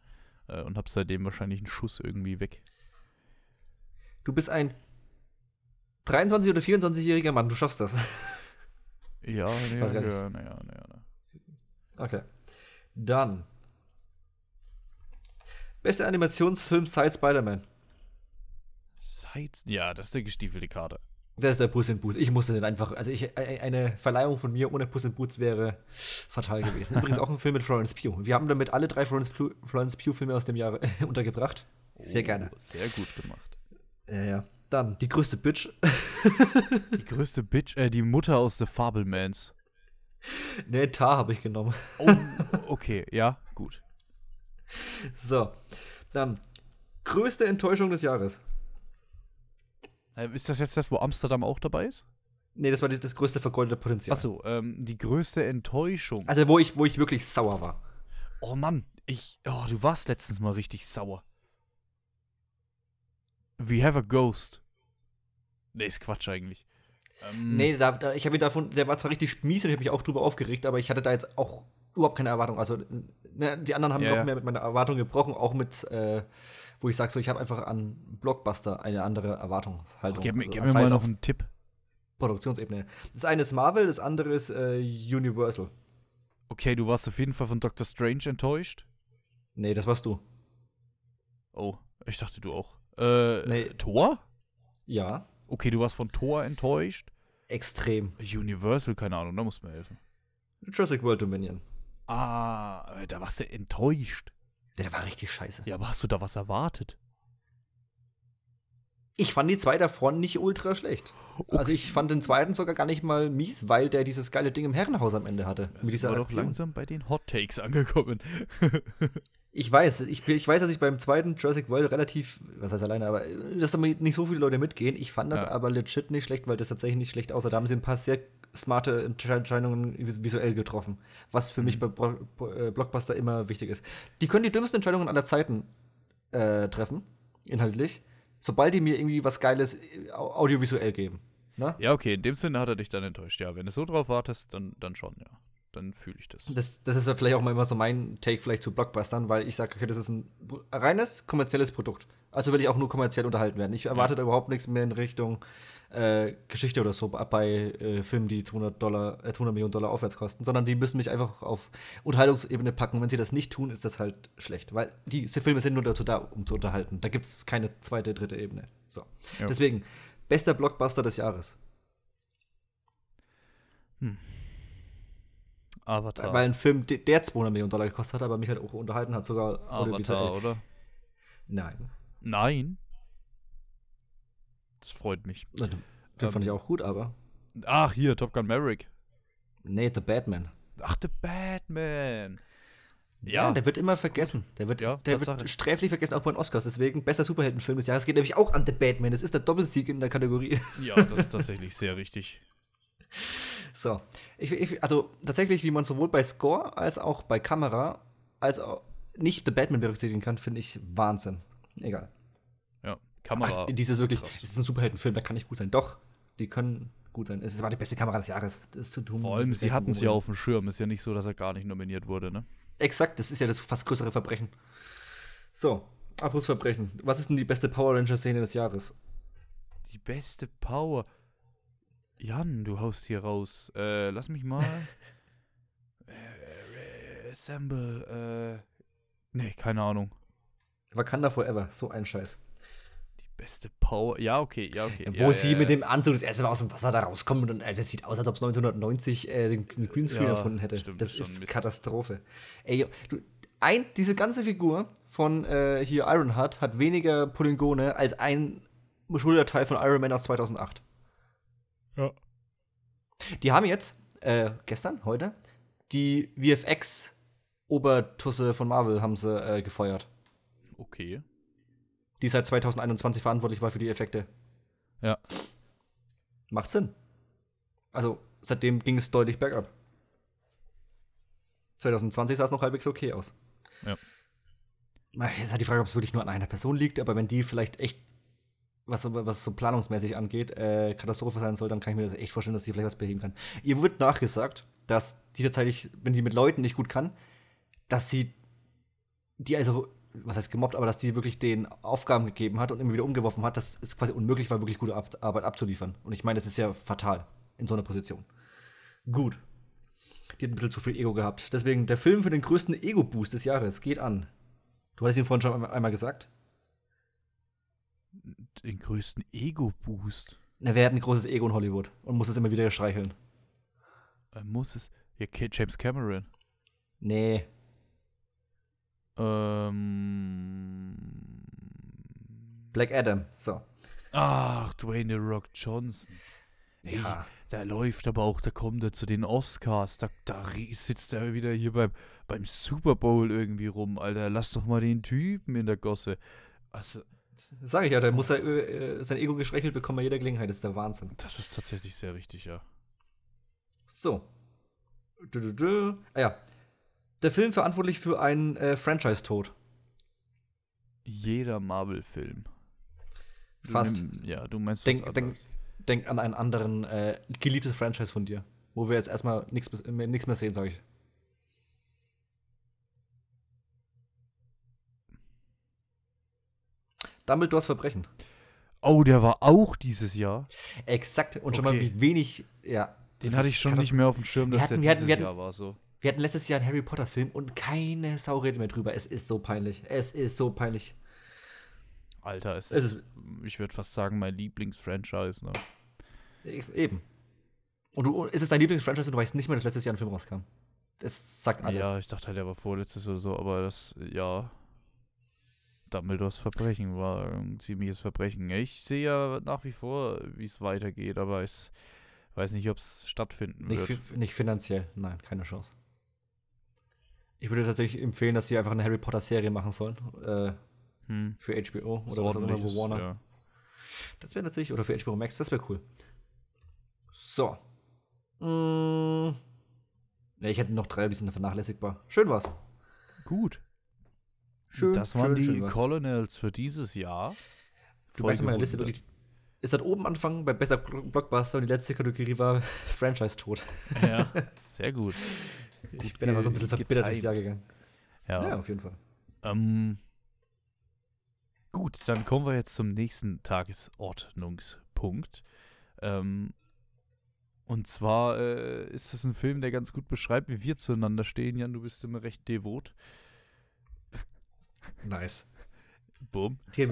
und habe seitdem wahrscheinlich einen Schuss irgendwie weg. Du bist ein 23- oder 24-jähriger Mann, du schaffst das. Ja. Okay. Dann. Bester Animationsfilm seit Spider-Man. Ja, das ist der gestiefelte Kater. Das ist der Puss in Boots. Ich musste den einfach. Also, eine Verleihung von mir ohne Puss in Boots wäre fatal gewesen. Übrigens auch ein Film mit Florence Pugh. Wir haben damit alle drei Florence Pugh-Filme aus dem Jahr untergebracht. Sehr gerne. Sehr gut gemacht. Ja. Dann, die größte Bitch. Die größte Bitch, die Mutter aus The Fabelmans. Nee, Tar habe ich genommen. Oh, okay, ja, gut. So, dann, größte Enttäuschung des Jahres. Ist das jetzt das, wo Amsterdam auch dabei ist? Nee, das war das größte vergeudete Potenzial. Achso, die größte Enttäuschung. Also, wo ich wirklich sauer war. Oh Mann, du warst letztens mal richtig sauer. We Have a Ghost. Nee, ist Quatsch eigentlich. Nee, ich habe mir davon, der war zwar richtig mies und ich habe mich auch drüber aufgeregt, aber ich hatte da jetzt auch überhaupt keine Erwartung. Also, die anderen haben noch mehr mit meiner Erwartung gebrochen, auch mit, wo ich sage, so, ich habe einfach an Blockbuster eine andere Erwartungshaltung. Gib mir mal noch einen Tipp. Produktionsebene. Das eine ist Marvel, das andere ist Universal. Okay, du warst auf jeden Fall von Doctor Strange enttäuscht? Nee, das warst du. Oh, ich dachte, du auch. Nee. Thor? Ja. Okay, du warst von Thor enttäuscht. Extrem. Universal, keine Ahnung, da musst du mir helfen. Jurassic World Dominion. Ah, da warst du enttäuscht. Der war richtig scheiße. Ja, aber hast du da was erwartet? Ich fand die zwei davon nicht ultra schlecht. Okay. Also ich fand den zweiten sogar gar nicht mal mies, weil der dieses geile Ding im Herrenhaus am Ende hatte. Wir sind doch langsam bei den Hot Takes angekommen. Ich weiß, dass ich beim zweiten Jurassic World relativ, was heißt alleine, aber dass damit nicht so viele Leute mitgehen. Ich fand das aber legit nicht schlecht, weil das tatsächlich nicht schlecht aussah. Da haben sie ein paar sehr smarte Entscheidungen visuell getroffen, was für mich bei Blockbuster immer wichtig ist. Die können die dümmsten Entscheidungen aller Zeiten treffen, inhaltlich, sobald die mir irgendwie was Geiles audiovisuell geben. Na? Ja, okay, in dem Sinne hat er dich dann enttäuscht. Ja, wenn du so drauf wartest, dann schon, ja. Dann fühle ich das. Das ist ja vielleicht auch mal immer so mein Take vielleicht zu Blockbustern, weil ich sage, okay, das ist ein reines kommerzielles Produkt. Also will ich auch nur kommerziell unterhalten werden. Ich erwarte da überhaupt nichts mehr in Richtung Geschichte oder so bei Filmen, die $200 Millionen aufwärts kosten, sondern die müssen mich einfach auf Unterhaltungsebene packen. Und wenn sie das nicht tun, ist das halt schlecht, weil diese Filme sind nur dazu da, um zu unterhalten. Da gibt es keine zweite, dritte Ebene. So. Ja. Deswegen, bester Blockbuster des Jahres. Avatar. Weil ein Film, der $200 Millionen gekostet hat, aber mich halt auch unterhalten hat, sogar Avatar, oder? Nein? Das freut mich. Den fand ich auch gut, aber. Ach, hier, Top Gun Maverick. Nee, The Batman. Ach, The Batman. Ja, der wird immer vergessen. Der wird sträflich vergessen, auch bei den Oscars. Deswegen, bester Superheldenfilm des Jahres geht nämlich auch an The Batman. Das ist der Doppelsieg in der Kategorie. Ja, das ist tatsächlich sehr richtig. So, also tatsächlich, wie man sowohl bei Score als auch bei Kamera als auch nicht The Batman berücksichtigen kann, finde ich Wahnsinn. Egal. Ja, Kamera. Das ist ein Superheldenfilm, da kann nicht gut sein. Doch, die können gut sein. Es war die beste Kamera des Jahres. Das ist zu tun. Vor allem, sie hatten es ja auf dem Schirm. Ist ja nicht so, dass er gar nicht nominiert wurde, ne? Exakt, das ist ja das fast größere Verbrechen. So, apropos Verbrechen. Was ist denn die beste Power Ranger-Szene des Jahres? Die beste Power... Jan, du haust hier raus. Lass mich mal. Assemble. Nee, keine Ahnung. Wakanda Forever, so ein Scheiß. Die beste Power. Ja, okay. Wo sie mit dem Anzug das erste Mal aus dem Wasser da rauskommen und das sieht aus, als ob es 1990 den Greenscreen erfunden hätte. Stimmt, das ist Katastrophe. Ey, diese ganze Figur von hier Ironheart hat weniger Polygone als ein Schulterteil von Iron Man aus 2008. Ja. Die haben jetzt, heute, die VFX-Obertusse von Marvel haben sie gefeuert. Okay. Die seit 2021 verantwortlich war für die Effekte. Ja. Macht Sinn. Also, seitdem ging es deutlich bergab. 2020 sah es noch halbwegs okay aus. Ja. Jetzt hat die Frage, ob es wirklich nur an einer Person liegt, aber wenn die vielleicht echt, was so planungsmäßig angeht, Katastrophe sein soll, dann kann ich mir das echt vorstellen, dass sie vielleicht was beheben kann. Ihr wird nachgesagt, dass die tatsächlich, wenn die mit Leuten nicht gut kann, dass sie die also, was heißt gemobbt, aber dass die wirklich den Aufgaben gegeben hat und immer wieder umgeworfen hat, dass es quasi unmöglich war, wirklich gute Arbeit abzuliefern. Und ich meine, das ist ja fatal in so einer Position. Gut. Die hat ein bisschen zu viel Ego gehabt. Deswegen, der Film für den größten Ego-Boost des Jahres geht an. Du hattest ihn vorhin schon einmal gesagt. Den größten Ego-Boost? Na, wer hat ein großes Ego in Hollywood und muss es immer wieder streicheln? Muss es? Ja, James Cameron. Nee. Black Adam, so. Ach, Dwayne The Rock Johnson. Ey, ja. Da läuft aber auch, da kommt er zu den Oscars, da sitzt er wieder hier beim Super Bowl irgendwie rum, Alter, lass doch mal den Typen in der Gosse. Also, sag ich ja, der muss ja sein Ego geschwächelt bekommen bei jeder Gelegenheit, das ist der Wahnsinn. Das ist tatsächlich sehr richtig, ja. So. Ja. Der Film verantwortlich für einen Franchise-Tod. Jeder Marvel-Film. Fast. Ja, du meinst was anderes. Denk an einen anderen geliebtes Franchise von dir, wo wir jetzt erstmal nichts mehr sehen, sag ich. Dumbledores Verbrechen. Oh, der war auch dieses Jahr? Exakt. Und schon mal wie wenig, ja. Den hatte ich schon nicht mehr auf dem Schirm, dass der dieses Jahr war, so. Wir hatten letztes Jahr einen Harry Potter-Film und keine Sau redet mehr drüber. Es ist so peinlich. Alter, es ist ich würde fast sagen, mein Lieblingsfranchise, ne? Eben. Und es ist dein Lieblingsfranchise und du weißt nicht mehr, dass letztes Jahr ein Film rauskam. Das sagt alles. Ja, ich dachte halt, er war vorletztes oder so, aber das, ja. Dumbledores Verbrechen war ein ziemliches Verbrechen. Ich sehe ja nach wie vor, wie es weitergeht, aber ich weiß nicht, ob es stattfinden wird. Nicht finanziell, nein, keine Chance. Ich würde tatsächlich empfehlen, dass sie einfach eine Harry Potter-Serie machen sollen. Für HBO oder was auch immer, wo Warner. Ja. Das wäre natürlich, oder für HBO Max, das wäre cool. So. Ich hätte noch 3, die sind vernachlässigbar. Schön war's. Gut. Schön, das waren die Colonels für dieses Jahr. Du weißt meine Liste wirklich. Ist das oben anfangen bei besser Blockbuster und die letzte Kategorie war Franchise-Tod. Ja, sehr gut. Ich bin aber so ein bisschen verbittert durchs Jahr gegangen. Ja, auf jeden Fall. Gut, dann kommen wir jetzt zum nächsten Tagesordnungspunkt. Und zwar ist das ein Film, der ganz gut beschreibt, wie wir zueinander stehen. Jan, du bist immer recht devot. Nice. Boom. Die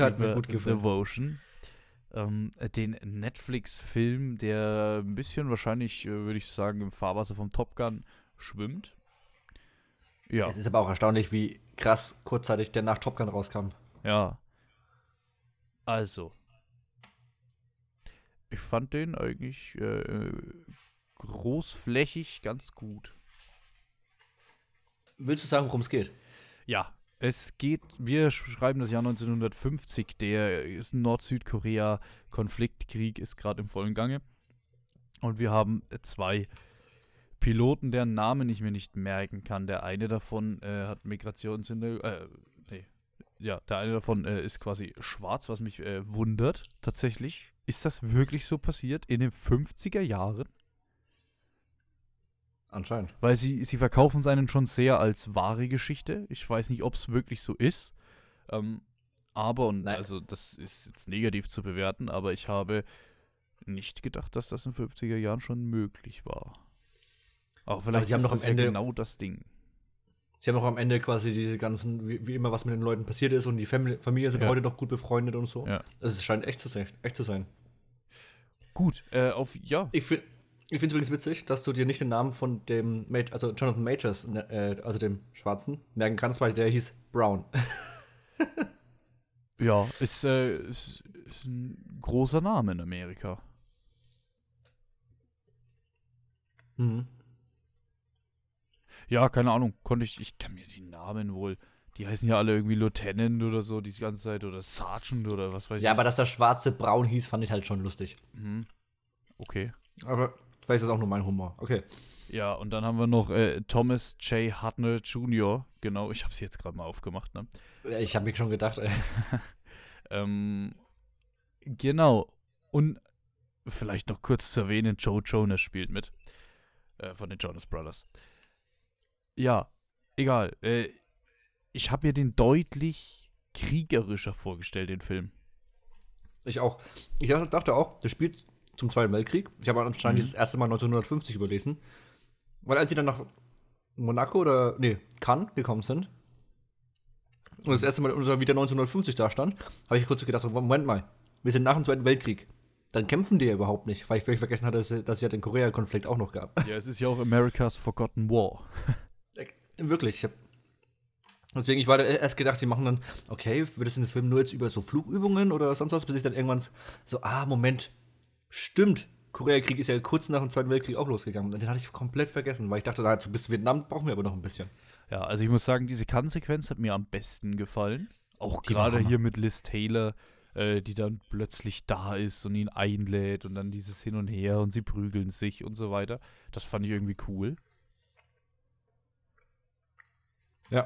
hat mir gut gefallen. Devotion. Den Netflix-Film, der ein bisschen wahrscheinlich, würde ich sagen, im Fahrwasser vom Top Gun schwimmt. Ja. Es ist aber auch erstaunlich, wie krass kurzzeitig der nach Top Gun rauskam. Ja. Also. Ich fand den eigentlich großflächig ganz gut. Willst du sagen, worum es geht? Ja. Es geht, wir schreiben das Jahr 1950, der Nord-Süd-Korea-Konfliktkrieg ist gerade im vollen Gange. Und wir haben 2 Piloten, deren Namen ich mir nicht merken kann. Der eine davon hat Migrationshintergrund. Der eine davon ist quasi schwarz, was mich wundert. Tatsächlich, ist das wirklich so passiert in den 50er Jahren? Anscheinend. Weil sie verkaufen es einen schon sehr als wahre Geschichte. Ich weiß nicht, ob es wirklich so ist. Also das ist jetzt negativ zu bewerten, aber ich habe nicht gedacht, dass das in den 50er Jahren schon möglich war. Auch vielleicht ist das ja genau das Ding. Sie haben noch am Ende quasi diese ganzen, wie immer, was mit den Leuten passiert ist und die Familie sind heute noch gut befreundet und so. Ja. Also es scheint echt zu sein. Gut, Ich finde es übrigens witzig, dass du dir nicht den Namen von dem, also Jonathan Majors, also dem Schwarzen, merken kannst, weil der hieß Brown. Ja, ist ein großer Name in Amerika. Mhm. Ja, keine Ahnung, ich kann mir die Namen wohl, die heißen ja alle irgendwie Lieutenant oder so die ganze Zeit oder Sergeant oder was weiß ich. Ja, aber dass der Schwarze Braun hieß, fand ich halt schon lustig. Mhm. Okay. Aber vielleicht ist das auch nur mein Humor. Okay. Ja, und dann haben wir noch Thomas J. Hartnell Jr. Genau, ich habe sie jetzt gerade mal aufgemacht. Ne? Ich habe mir schon gedacht. Genau. Und vielleicht noch kurz zu erwähnen, Joe Jonas spielt mit. Von den Jonas Brothers. Ja, egal. Ich habe mir den deutlich kriegerischer vorgestellt, den Film. Ich auch. Ich dachte auch, der spielt zum Zweiten Weltkrieg. Ich habe anscheinend das erste Mal 1950 überlesen. Weil als sie dann nach Monaco oder, Cannes gekommen sind und das erste Mal wieder 1950 da stand, habe ich kurz gedacht, Moment mal, wir sind nach dem Zweiten Weltkrieg. Dann kämpfen die ja überhaupt nicht, weil ich völlig vergessen hatte, dass es ja den Korea-Konflikt auch noch gab. Ja, es ist ja auch America's Forgotten War. Wirklich. Deswegen, ich war erst gedacht, sie machen dann, okay, wird es in dem Film nur jetzt über so Flugübungen oder sonst was, bis ich dann irgendwann so, Moment, stimmt, Koreakrieg ist ja kurz nach dem Zweiten Weltkrieg auch losgegangen. Den hatte ich komplett vergessen, weil ich dachte, naja, bis Vietnam brauchen wir aber noch ein bisschen. Ja, also ich muss sagen, diese Kannsequenz hat mir am besten gefallen. Auch gerade hier mit Liz Taylor, die dann plötzlich da ist und ihn einlädt und dann dieses Hin und Her und sie prügeln sich und so weiter. Das fand ich irgendwie cool. Ja.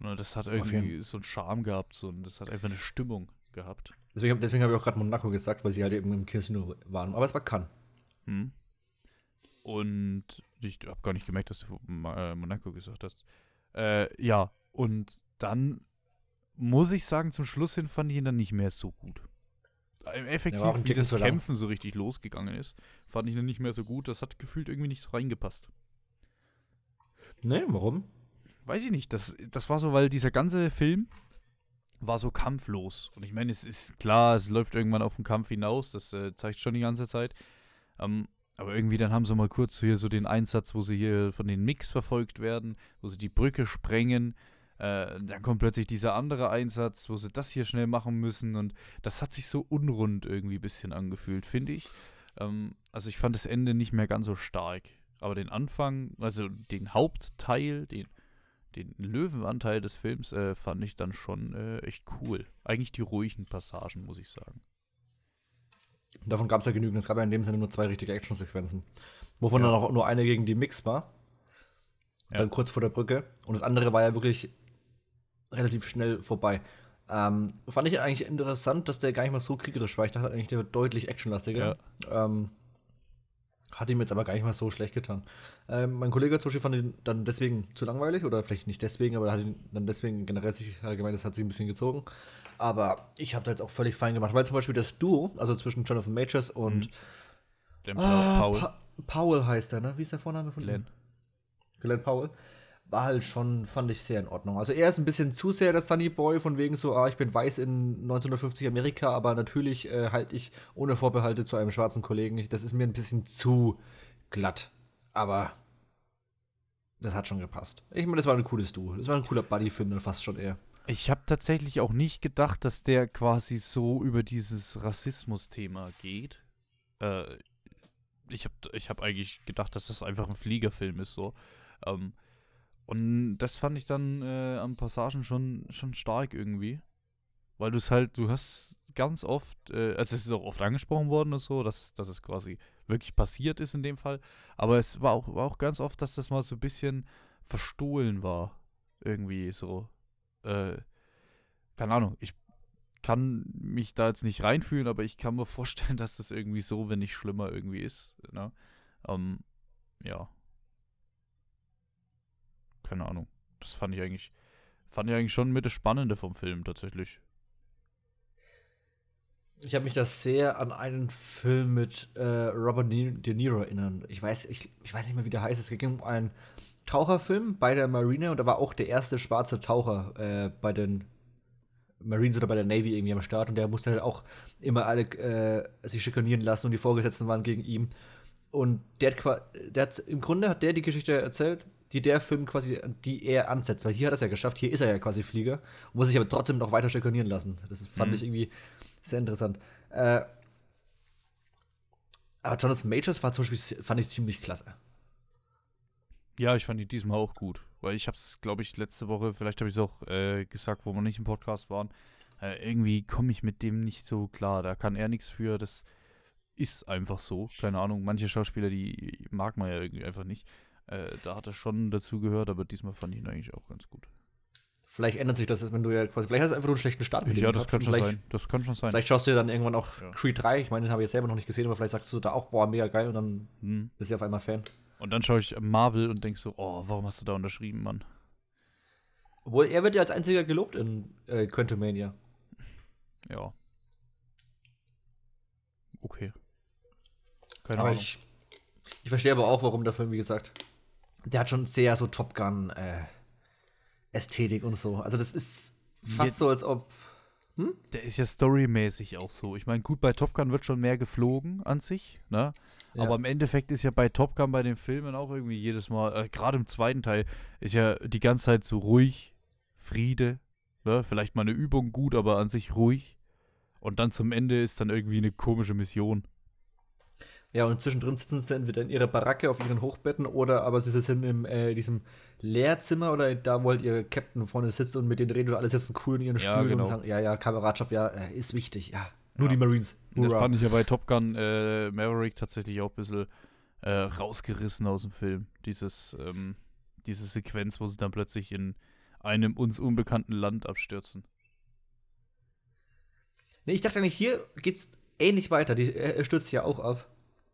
Und das hat irgendwie so einen Charme gehabt, so, und das hat einfach eine Stimmung gehabt. Deswegen habe ich auch gerade Monaco gesagt, weil sie halt eben im Casino waren. Aber es war Cannes. Hm. Und ich habe gar nicht gemerkt, dass du Monaco gesagt hast. Ja, und dann muss ich sagen, zum Schluss hin fand ich ihn dann nicht mehr so gut. Effektiv, wie das Kämpfen so richtig losgegangen ist, fand ich ihn nicht mehr so gut. Das hat gefühlt irgendwie nicht so reingepasst. Nee, warum? Weiß ich nicht. Das war so, weil dieser ganze Film war so kampflos. Und ich meine, es ist klar, es läuft irgendwann auf den Kampf hinaus. Das zeigt schon die ganze Zeit. Aber irgendwie dann haben sie mal kurz hier so den Einsatz, wo sie hier von den Mix verfolgt werden, wo sie die Brücke sprengen. Dann kommt plötzlich dieser andere Einsatz, wo sie das hier schnell machen müssen. Und das hat sich so unrund irgendwie ein bisschen angefühlt, finde ich. Also ich fand das Ende nicht mehr ganz so stark. Aber den Anfang, also den Hauptteil, den Löwenanteil des Films fand ich dann schon echt cool. Eigentlich die ruhigen Passagen, muss ich sagen. Davon gab es ja genügend. Es gab ja in dem Sinne nur zwei richtige Actionsequenzen. Wovon dann auch nur eine gegen die Mix war. Ja. Dann kurz vor der Brücke. Und das andere war ja wirklich relativ schnell vorbei. Fand ich eigentlich interessant, dass der gar nicht mal so kriegerisch war. Ich dachte eigentlich, der wird deutlich actionlastiger. Ja. Hat ihm jetzt aber gar nicht mal so schlecht getan. Mein Kollege zum Beispiel fand ihn dann deswegen zu langweilig, oder vielleicht nicht deswegen, aber hat ihn dann deswegen generell gemeint, das hat sich ein bisschen gezogen. Aber ich habe da jetzt auch völlig fein gemacht, weil zum Beispiel das Duo, also zwischen Jonathan Majors und Powell. Powell heißt er, ne? Wie ist der Vorname von Glenn? Glenn Powell. War halt schon, fand ich, sehr in Ordnung. Also er ist ein bisschen zu sehr der Sunny Boy, von wegen so, ich bin weiß in 1950 Amerika, aber natürlich halte ich ohne Vorbehalte zu einem schwarzen Kollegen. Das ist mir ein bisschen zu glatt. Aber das hat schon gepasst. Ich meine, das war ein cooles Duo. Das war ein cooler Buddy-Film, dann fast schon eher. Ich habe tatsächlich auch nicht gedacht, dass der quasi so über dieses Rassismus-Thema geht. Ich hab eigentlich gedacht, dass das einfach ein Fliegerfilm ist, so. Und das fand ich dann an Passagen schon stark irgendwie. Weil du es halt, du hast ganz oft, also es ist auch oft angesprochen worden und so, dass es quasi wirklich passiert ist in dem Fall. Aber es war auch ganz oft, dass das mal so ein bisschen verstohlen war. Irgendwie so. Keine Ahnung, ich kann mich da jetzt nicht reinfühlen, aber ich kann mir vorstellen, dass das irgendwie so, wenn nicht schlimmer irgendwie ist. Ne? Ja. Keine Ahnung. Das fand ich eigentlich schon mit das Spannende vom Film tatsächlich. Ich habe mich da sehr an einen Film mit Robert De Niro erinnert. Ich weiß nicht mehr, wie der heißt. Es ging um einen Taucherfilm bei der Marine und da war auch der erste schwarze Taucher bei den Marines oder bei der Navy irgendwie am Start und der musste halt auch immer alle sich schikanieren lassen und die Vorgesetzten waren gegen ihn. Und im Grunde hat der die Geschichte erzählt, die der Film quasi, die er ansetzt. Weil hier hat er es ja geschafft, hier ist er ja quasi Flieger, muss sich aber trotzdem noch weiter schikanieren lassen. Das fand ich irgendwie sehr interessant. Aber Jonathan Majors war zum Beispiel, fand ich ziemlich klasse. Ja, ich fand ihn diesmal auch gut. Weil ich hab's, glaube ich, letzte Woche, vielleicht habe ich es auch gesagt, wo wir nicht im Podcast waren, irgendwie komme ich mit dem nicht so klar. Da kann er nichts für, das ist einfach so. Keine Ahnung, manche Schauspieler, die mag man ja irgendwie einfach nicht. Da hat er schon dazu gehört, aber diesmal fand ich ihn eigentlich auch ganz gut. Vielleicht ändert sich das, wenn du ja quasi, vielleicht hast du einfach nur einen schlechten Start. Ja, das kann schon sein. Das kann schon sein. Vielleicht schaust du ja dann irgendwann auch Creed 3. Ich meine, den habe ich ja selber noch nicht gesehen, aber vielleicht sagst du da auch, boah, mega geil, und dann bist du ja auf einmal Fan. Und dann schaue ich Marvel und denk so, oh, warum hast du da unterschrieben, Mann? Obwohl, er wird ja als einziger gelobt in Quantumania. Ja. Okay. Keine Ahnung. Ich verstehe aber auch, warum der Film, wie gesagt, der hat schon sehr so Top Gun Ästhetik und so. Also das ist fast so, als ob der ist ja storymäßig auch so. Ich meine, gut, bei Top Gun wird schon mehr geflogen an sich, ne? Ja. Aber im Endeffekt ist ja bei Top Gun, bei den Filmen auch irgendwie jedes Mal, gerade im zweiten Teil, ist ja die ganze Zeit so ruhig, Friede, ne? Vielleicht mal eine Übung gut, aber an sich ruhig. Und dann zum Ende ist dann irgendwie eine komische Mission. Ja, und zwischendrin sitzen sie entweder in ihrer Baracke auf ihren Hochbetten oder aber sie sitzen in diesem Lehrzimmer oder da, wo halt ihr Captain vorne sitzt und mit denen redet und alle sitzen cool in ihren Stühlen und sagen, Kameradschaft, ist wichtig, Nur die Marines. Hurra. Das fand ich ja bei Top Gun Maverick tatsächlich auch ein bisschen rausgerissen aus dem Film. Diese Sequenz, wo sie dann plötzlich in einem uns unbekannten Land abstürzen. Nee, ich dachte eigentlich, hier geht's ähnlich weiter. Er stürzt ja auch ab.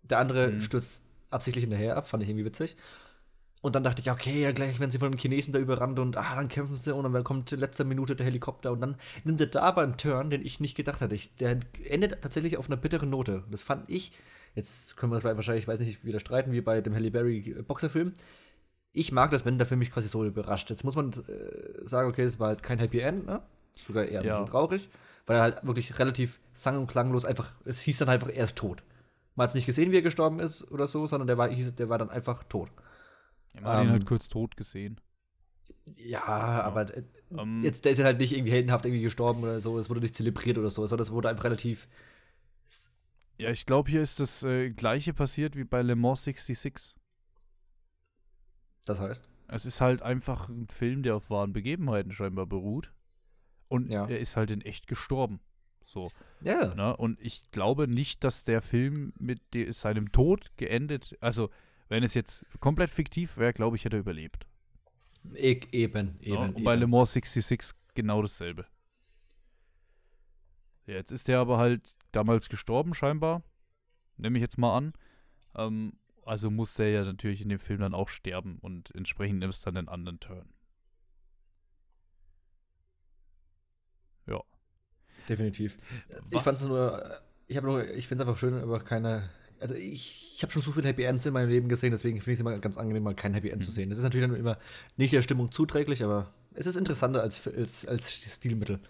Der andere stürzt absichtlich hinterher ab, fand ich irgendwie witzig. Und dann dachte ich, okay, ja, gleich werden sie von einem Chinesen da überrannt und dann kämpfen sie und dann kommt in letzter Minute der Helikopter und dann nimmt er da aber einen Turn, den ich nicht gedacht hatte. Der endet tatsächlich auf einer bitteren Note. Das fand ich, jetzt können wir das wahrscheinlich, ich weiß nicht, wieder streiten, wie bei dem Halle Berry Boxerfilm. Ich mag das, wenn der Film mich quasi so überrascht. Jetzt muss man sagen, okay, das war halt kein Happy End, ne? Ist sogar eher ein bisschen traurig, weil er halt wirklich relativ sang- und klanglos einfach, es hieß dann einfach, er ist tot. Man hat es nicht gesehen, wie er gestorben ist oder so, sondern der war dann einfach tot. Ja, man hat ihn halt kurz tot gesehen. Ja, aber jetzt, der ist ja halt nicht irgendwie heldenhaft irgendwie gestorben oder so, es wurde nicht zelebriert oder so, sondern es wurde einfach relativ. Ja, ich glaube, hier ist das Gleiche passiert wie bei Le Mans 66. Das heißt? Es ist halt einfach ein Film, der auf wahren Begebenheiten scheinbar beruht. Und er ist halt in echt gestorben. So. Ja. Ne? Und ich glaube nicht, dass der Film mit seinem Tod geendet, also wenn es jetzt komplett fiktiv wäre, glaube ich, hätte er überlebt. Und bei Le Mans 66 genau dasselbe. Ja, jetzt ist der aber halt damals gestorben scheinbar, nehme ich jetzt mal an. Also muss der ja natürlich in dem Film dann auch sterben und entsprechend nimmt es dann einen anderen Turn. Ja. Definitiv. Was? Ich finde es einfach schön, aber keine. Also, ich habe schon so viele Happy Ends in meinem Leben gesehen, deswegen finde ich es immer ganz angenehm, mal kein Happy End zu sehen. Das ist natürlich dann immer nicht der Stimmung zuträglich, aber es ist interessanter als Stilmittel.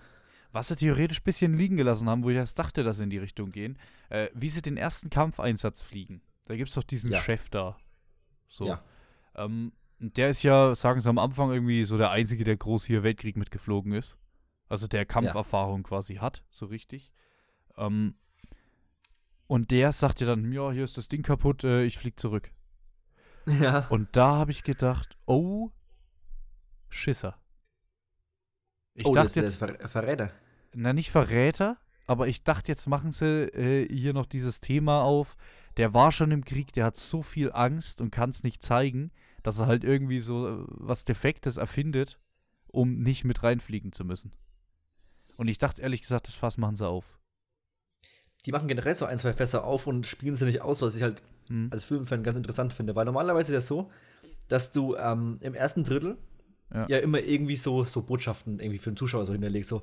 Was sie theoretisch ein bisschen liegen gelassen haben, wo ich erst dachte, dass sie in die Richtung gehen, wie sie den ersten Kampfeinsatz fliegen. Da gibt es doch diesen Chef da. So. Ja. Der ist ja, sagen sie am Anfang, irgendwie so der Einzige, der groß hier Weltkrieg mitgeflogen ist. Also der Kampferfahrung quasi hat, so richtig. Und der sagt ja dann, ja, hier ist das Ding kaputt, ich flieg zurück. Ja. Und da habe ich gedacht, oh, Schisser. Ich dachte, das ist Verräter. Na, nicht Verräter, aber ich dachte, jetzt machen sie hier noch dieses Thema auf. Der war schon im Krieg, der hat so viel Angst und kann es nicht zeigen, dass er halt irgendwie so was Defektes erfindet, um nicht mit reinfliegen zu müssen. Und ich dachte ehrlich gesagt, das Fass machen sie auf. Die machen generell so ein, zwei Fässer auf und spielen sie nicht aus, was ich halt als Filmfan ganz interessant finde. Weil normalerweise ist das so, dass du im ersten Drittel ja immer irgendwie so Botschaften irgendwie für den Zuschauer so hinterlegst. So.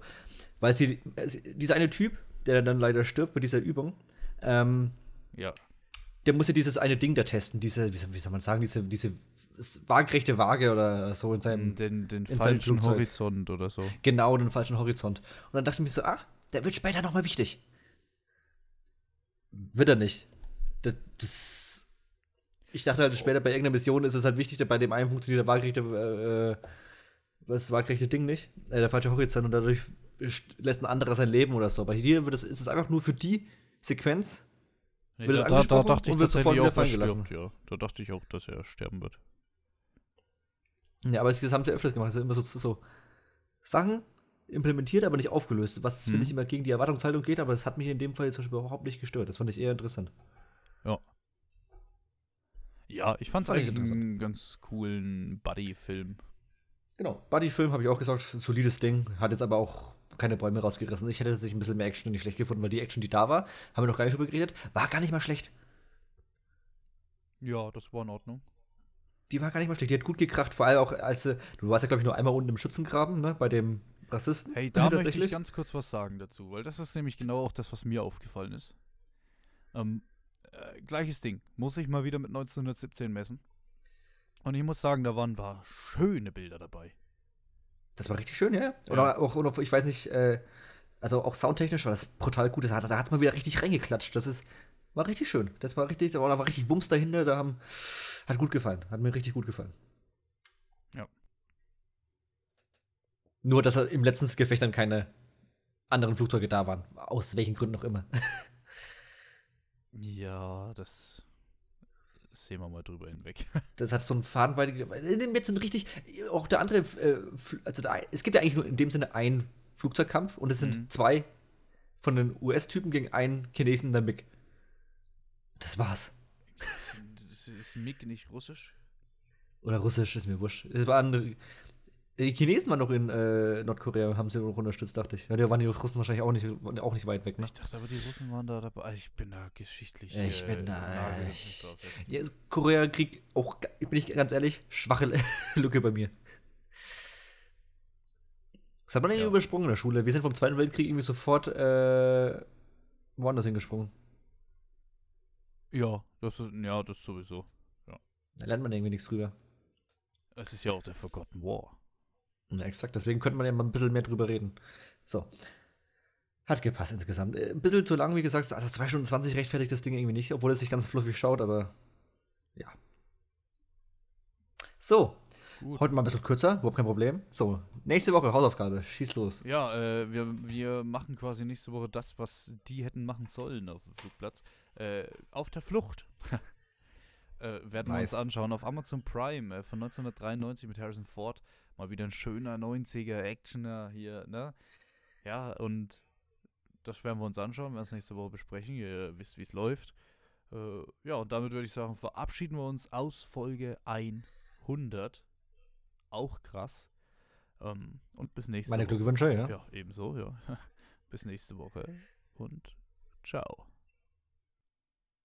Weil dieser eine Typ, der dann leider stirbt bei dieser Übung, der muss ja dieses eine Ding da testen, wie soll man sagen, diese waagrechte Waage oder so in seinem den in falschen seinem Horizont oder so. Genau, den falschen Horizont. Und dann dachte ich mir so, der wird später nochmal wichtig. Wird er nicht. Ich dachte halt, später bei irgendeiner Mission ist es halt wichtig, dass bei dem einen funktioniert der waagrechte Ding nicht, der falsche Horizont, und dadurch lässt ein anderer sein Leben oder so. Aber hier ist es einfach nur für die Sequenz, wird es angesprochen und wird sofort wieder fallen gelassen. Ja. Da dachte ich auch, dass er sterben wird. Ja, aber das haben sie öfters gemacht. Das sind immer so Sachen, implementiert, aber nicht aufgelöst, was finde ich immer gegen die Erwartungshaltung geht, aber das hat mich in dem Fall jetzt zum Beispiel überhaupt nicht gestört. Das fand ich eher interessant. Ja. Ja, ich fand's eigentlich einen ganz coolen Buddy-Film. Genau, Buddy-Film habe ich auch gesagt, ein solides Ding, hat jetzt aber auch keine Bäume rausgerissen. Ich hätte tatsächlich ein bisschen mehr Action nicht schlecht gefunden, weil die Action, die da war, haben wir noch gar nicht drüber geredet, war gar nicht mal schlecht. Ja, das war in Ordnung. Die war gar nicht mal schlecht, die hat gut gekracht, vor allem auch als du warst ja, glaube ich, nur einmal unten im Schützengraben, ne, bei dem Rassisten. Hey, da möchte ich ganz kurz was sagen dazu, weil das ist nämlich genau auch das, was mir aufgefallen ist. Gleiches Ding, muss ich mal wieder mit 1917 messen. Und ich muss sagen, da waren ein paar schöne Bilder dabei. Das war richtig schön, ja. Oder auch, ich weiß nicht, also auch soundtechnisch war das brutal gut. Da hat es mal wieder richtig reingeklatscht. War richtig schön. Da war richtig Wumms dahinter. Hat gut gefallen. Hat mir richtig gut gefallen. Ja. Nur, dass im letzten Gefecht dann keine anderen Flugzeuge da waren. Aus welchen Gründen auch immer. Ja, das sehen wir mal drüber hinweg. Das hat so einen fadenbeinigen. Jetzt so ein richtig. Auch der andere. Es gibt ja eigentlich nur in dem Sinne einen Flugzeugkampf und es sind zwei von den US-Typen gegen einen Chinesen in der MiG. Das war's. Ist MiG nicht russisch? Oder russisch, ist mir wurscht. Die Chinesen waren noch in Nordkorea, haben sie noch unterstützt, dachte ich. Ja, da waren die Russen wahrscheinlich auch nicht weit weg. Ne? Ich dachte aber, die Russen waren da dabei. Ich bin da geschichtlich. Ich bin da. Ja, Koreakrieg, auch, bin ich ganz ehrlich, schwache Lücke bei mir. Das hat man irgendwie übersprungen in der Schule. Wir sind vom Zweiten Weltkrieg irgendwie sofort woanders hingesprungen. Ja, das sowieso. Ja. Da lernt man irgendwie nichts drüber. Es ist ja auch der Forgotten War. Ja, exakt, deswegen könnte man ja mal ein bisschen mehr drüber reden. So. Hat gepasst insgesamt. Ein bisschen zu lang, wie gesagt, also 2 Stunden 20 rechtfertigt das Ding irgendwie nicht, obwohl es sich ganz fluffig schaut, aber ja. So. Gut. Heute mal ein bisschen kürzer, überhaupt kein Problem. So, nächste Woche Hausaufgabe, schieß los. Ja, wir machen quasi nächste Woche das, was die hätten machen sollen auf dem Flugplatz. Auf der Flucht. Werden wir uns anschauen. Auf Amazon Prime von 1993 mit Harrison Ford. Mal wieder ein schöner 90er-Actioner hier, ne? Ja, und das werden wir uns anschauen, werden es nächste Woche besprechen. Ihr wisst, wie es läuft. Ja, und damit würde ich sagen, verabschieden wir uns aus Folge 100. Auch krass. Und bis nächste Woche. Meine Glückwünsche, ja. Ja, ebenso, ja. Bis nächste Woche und ciao.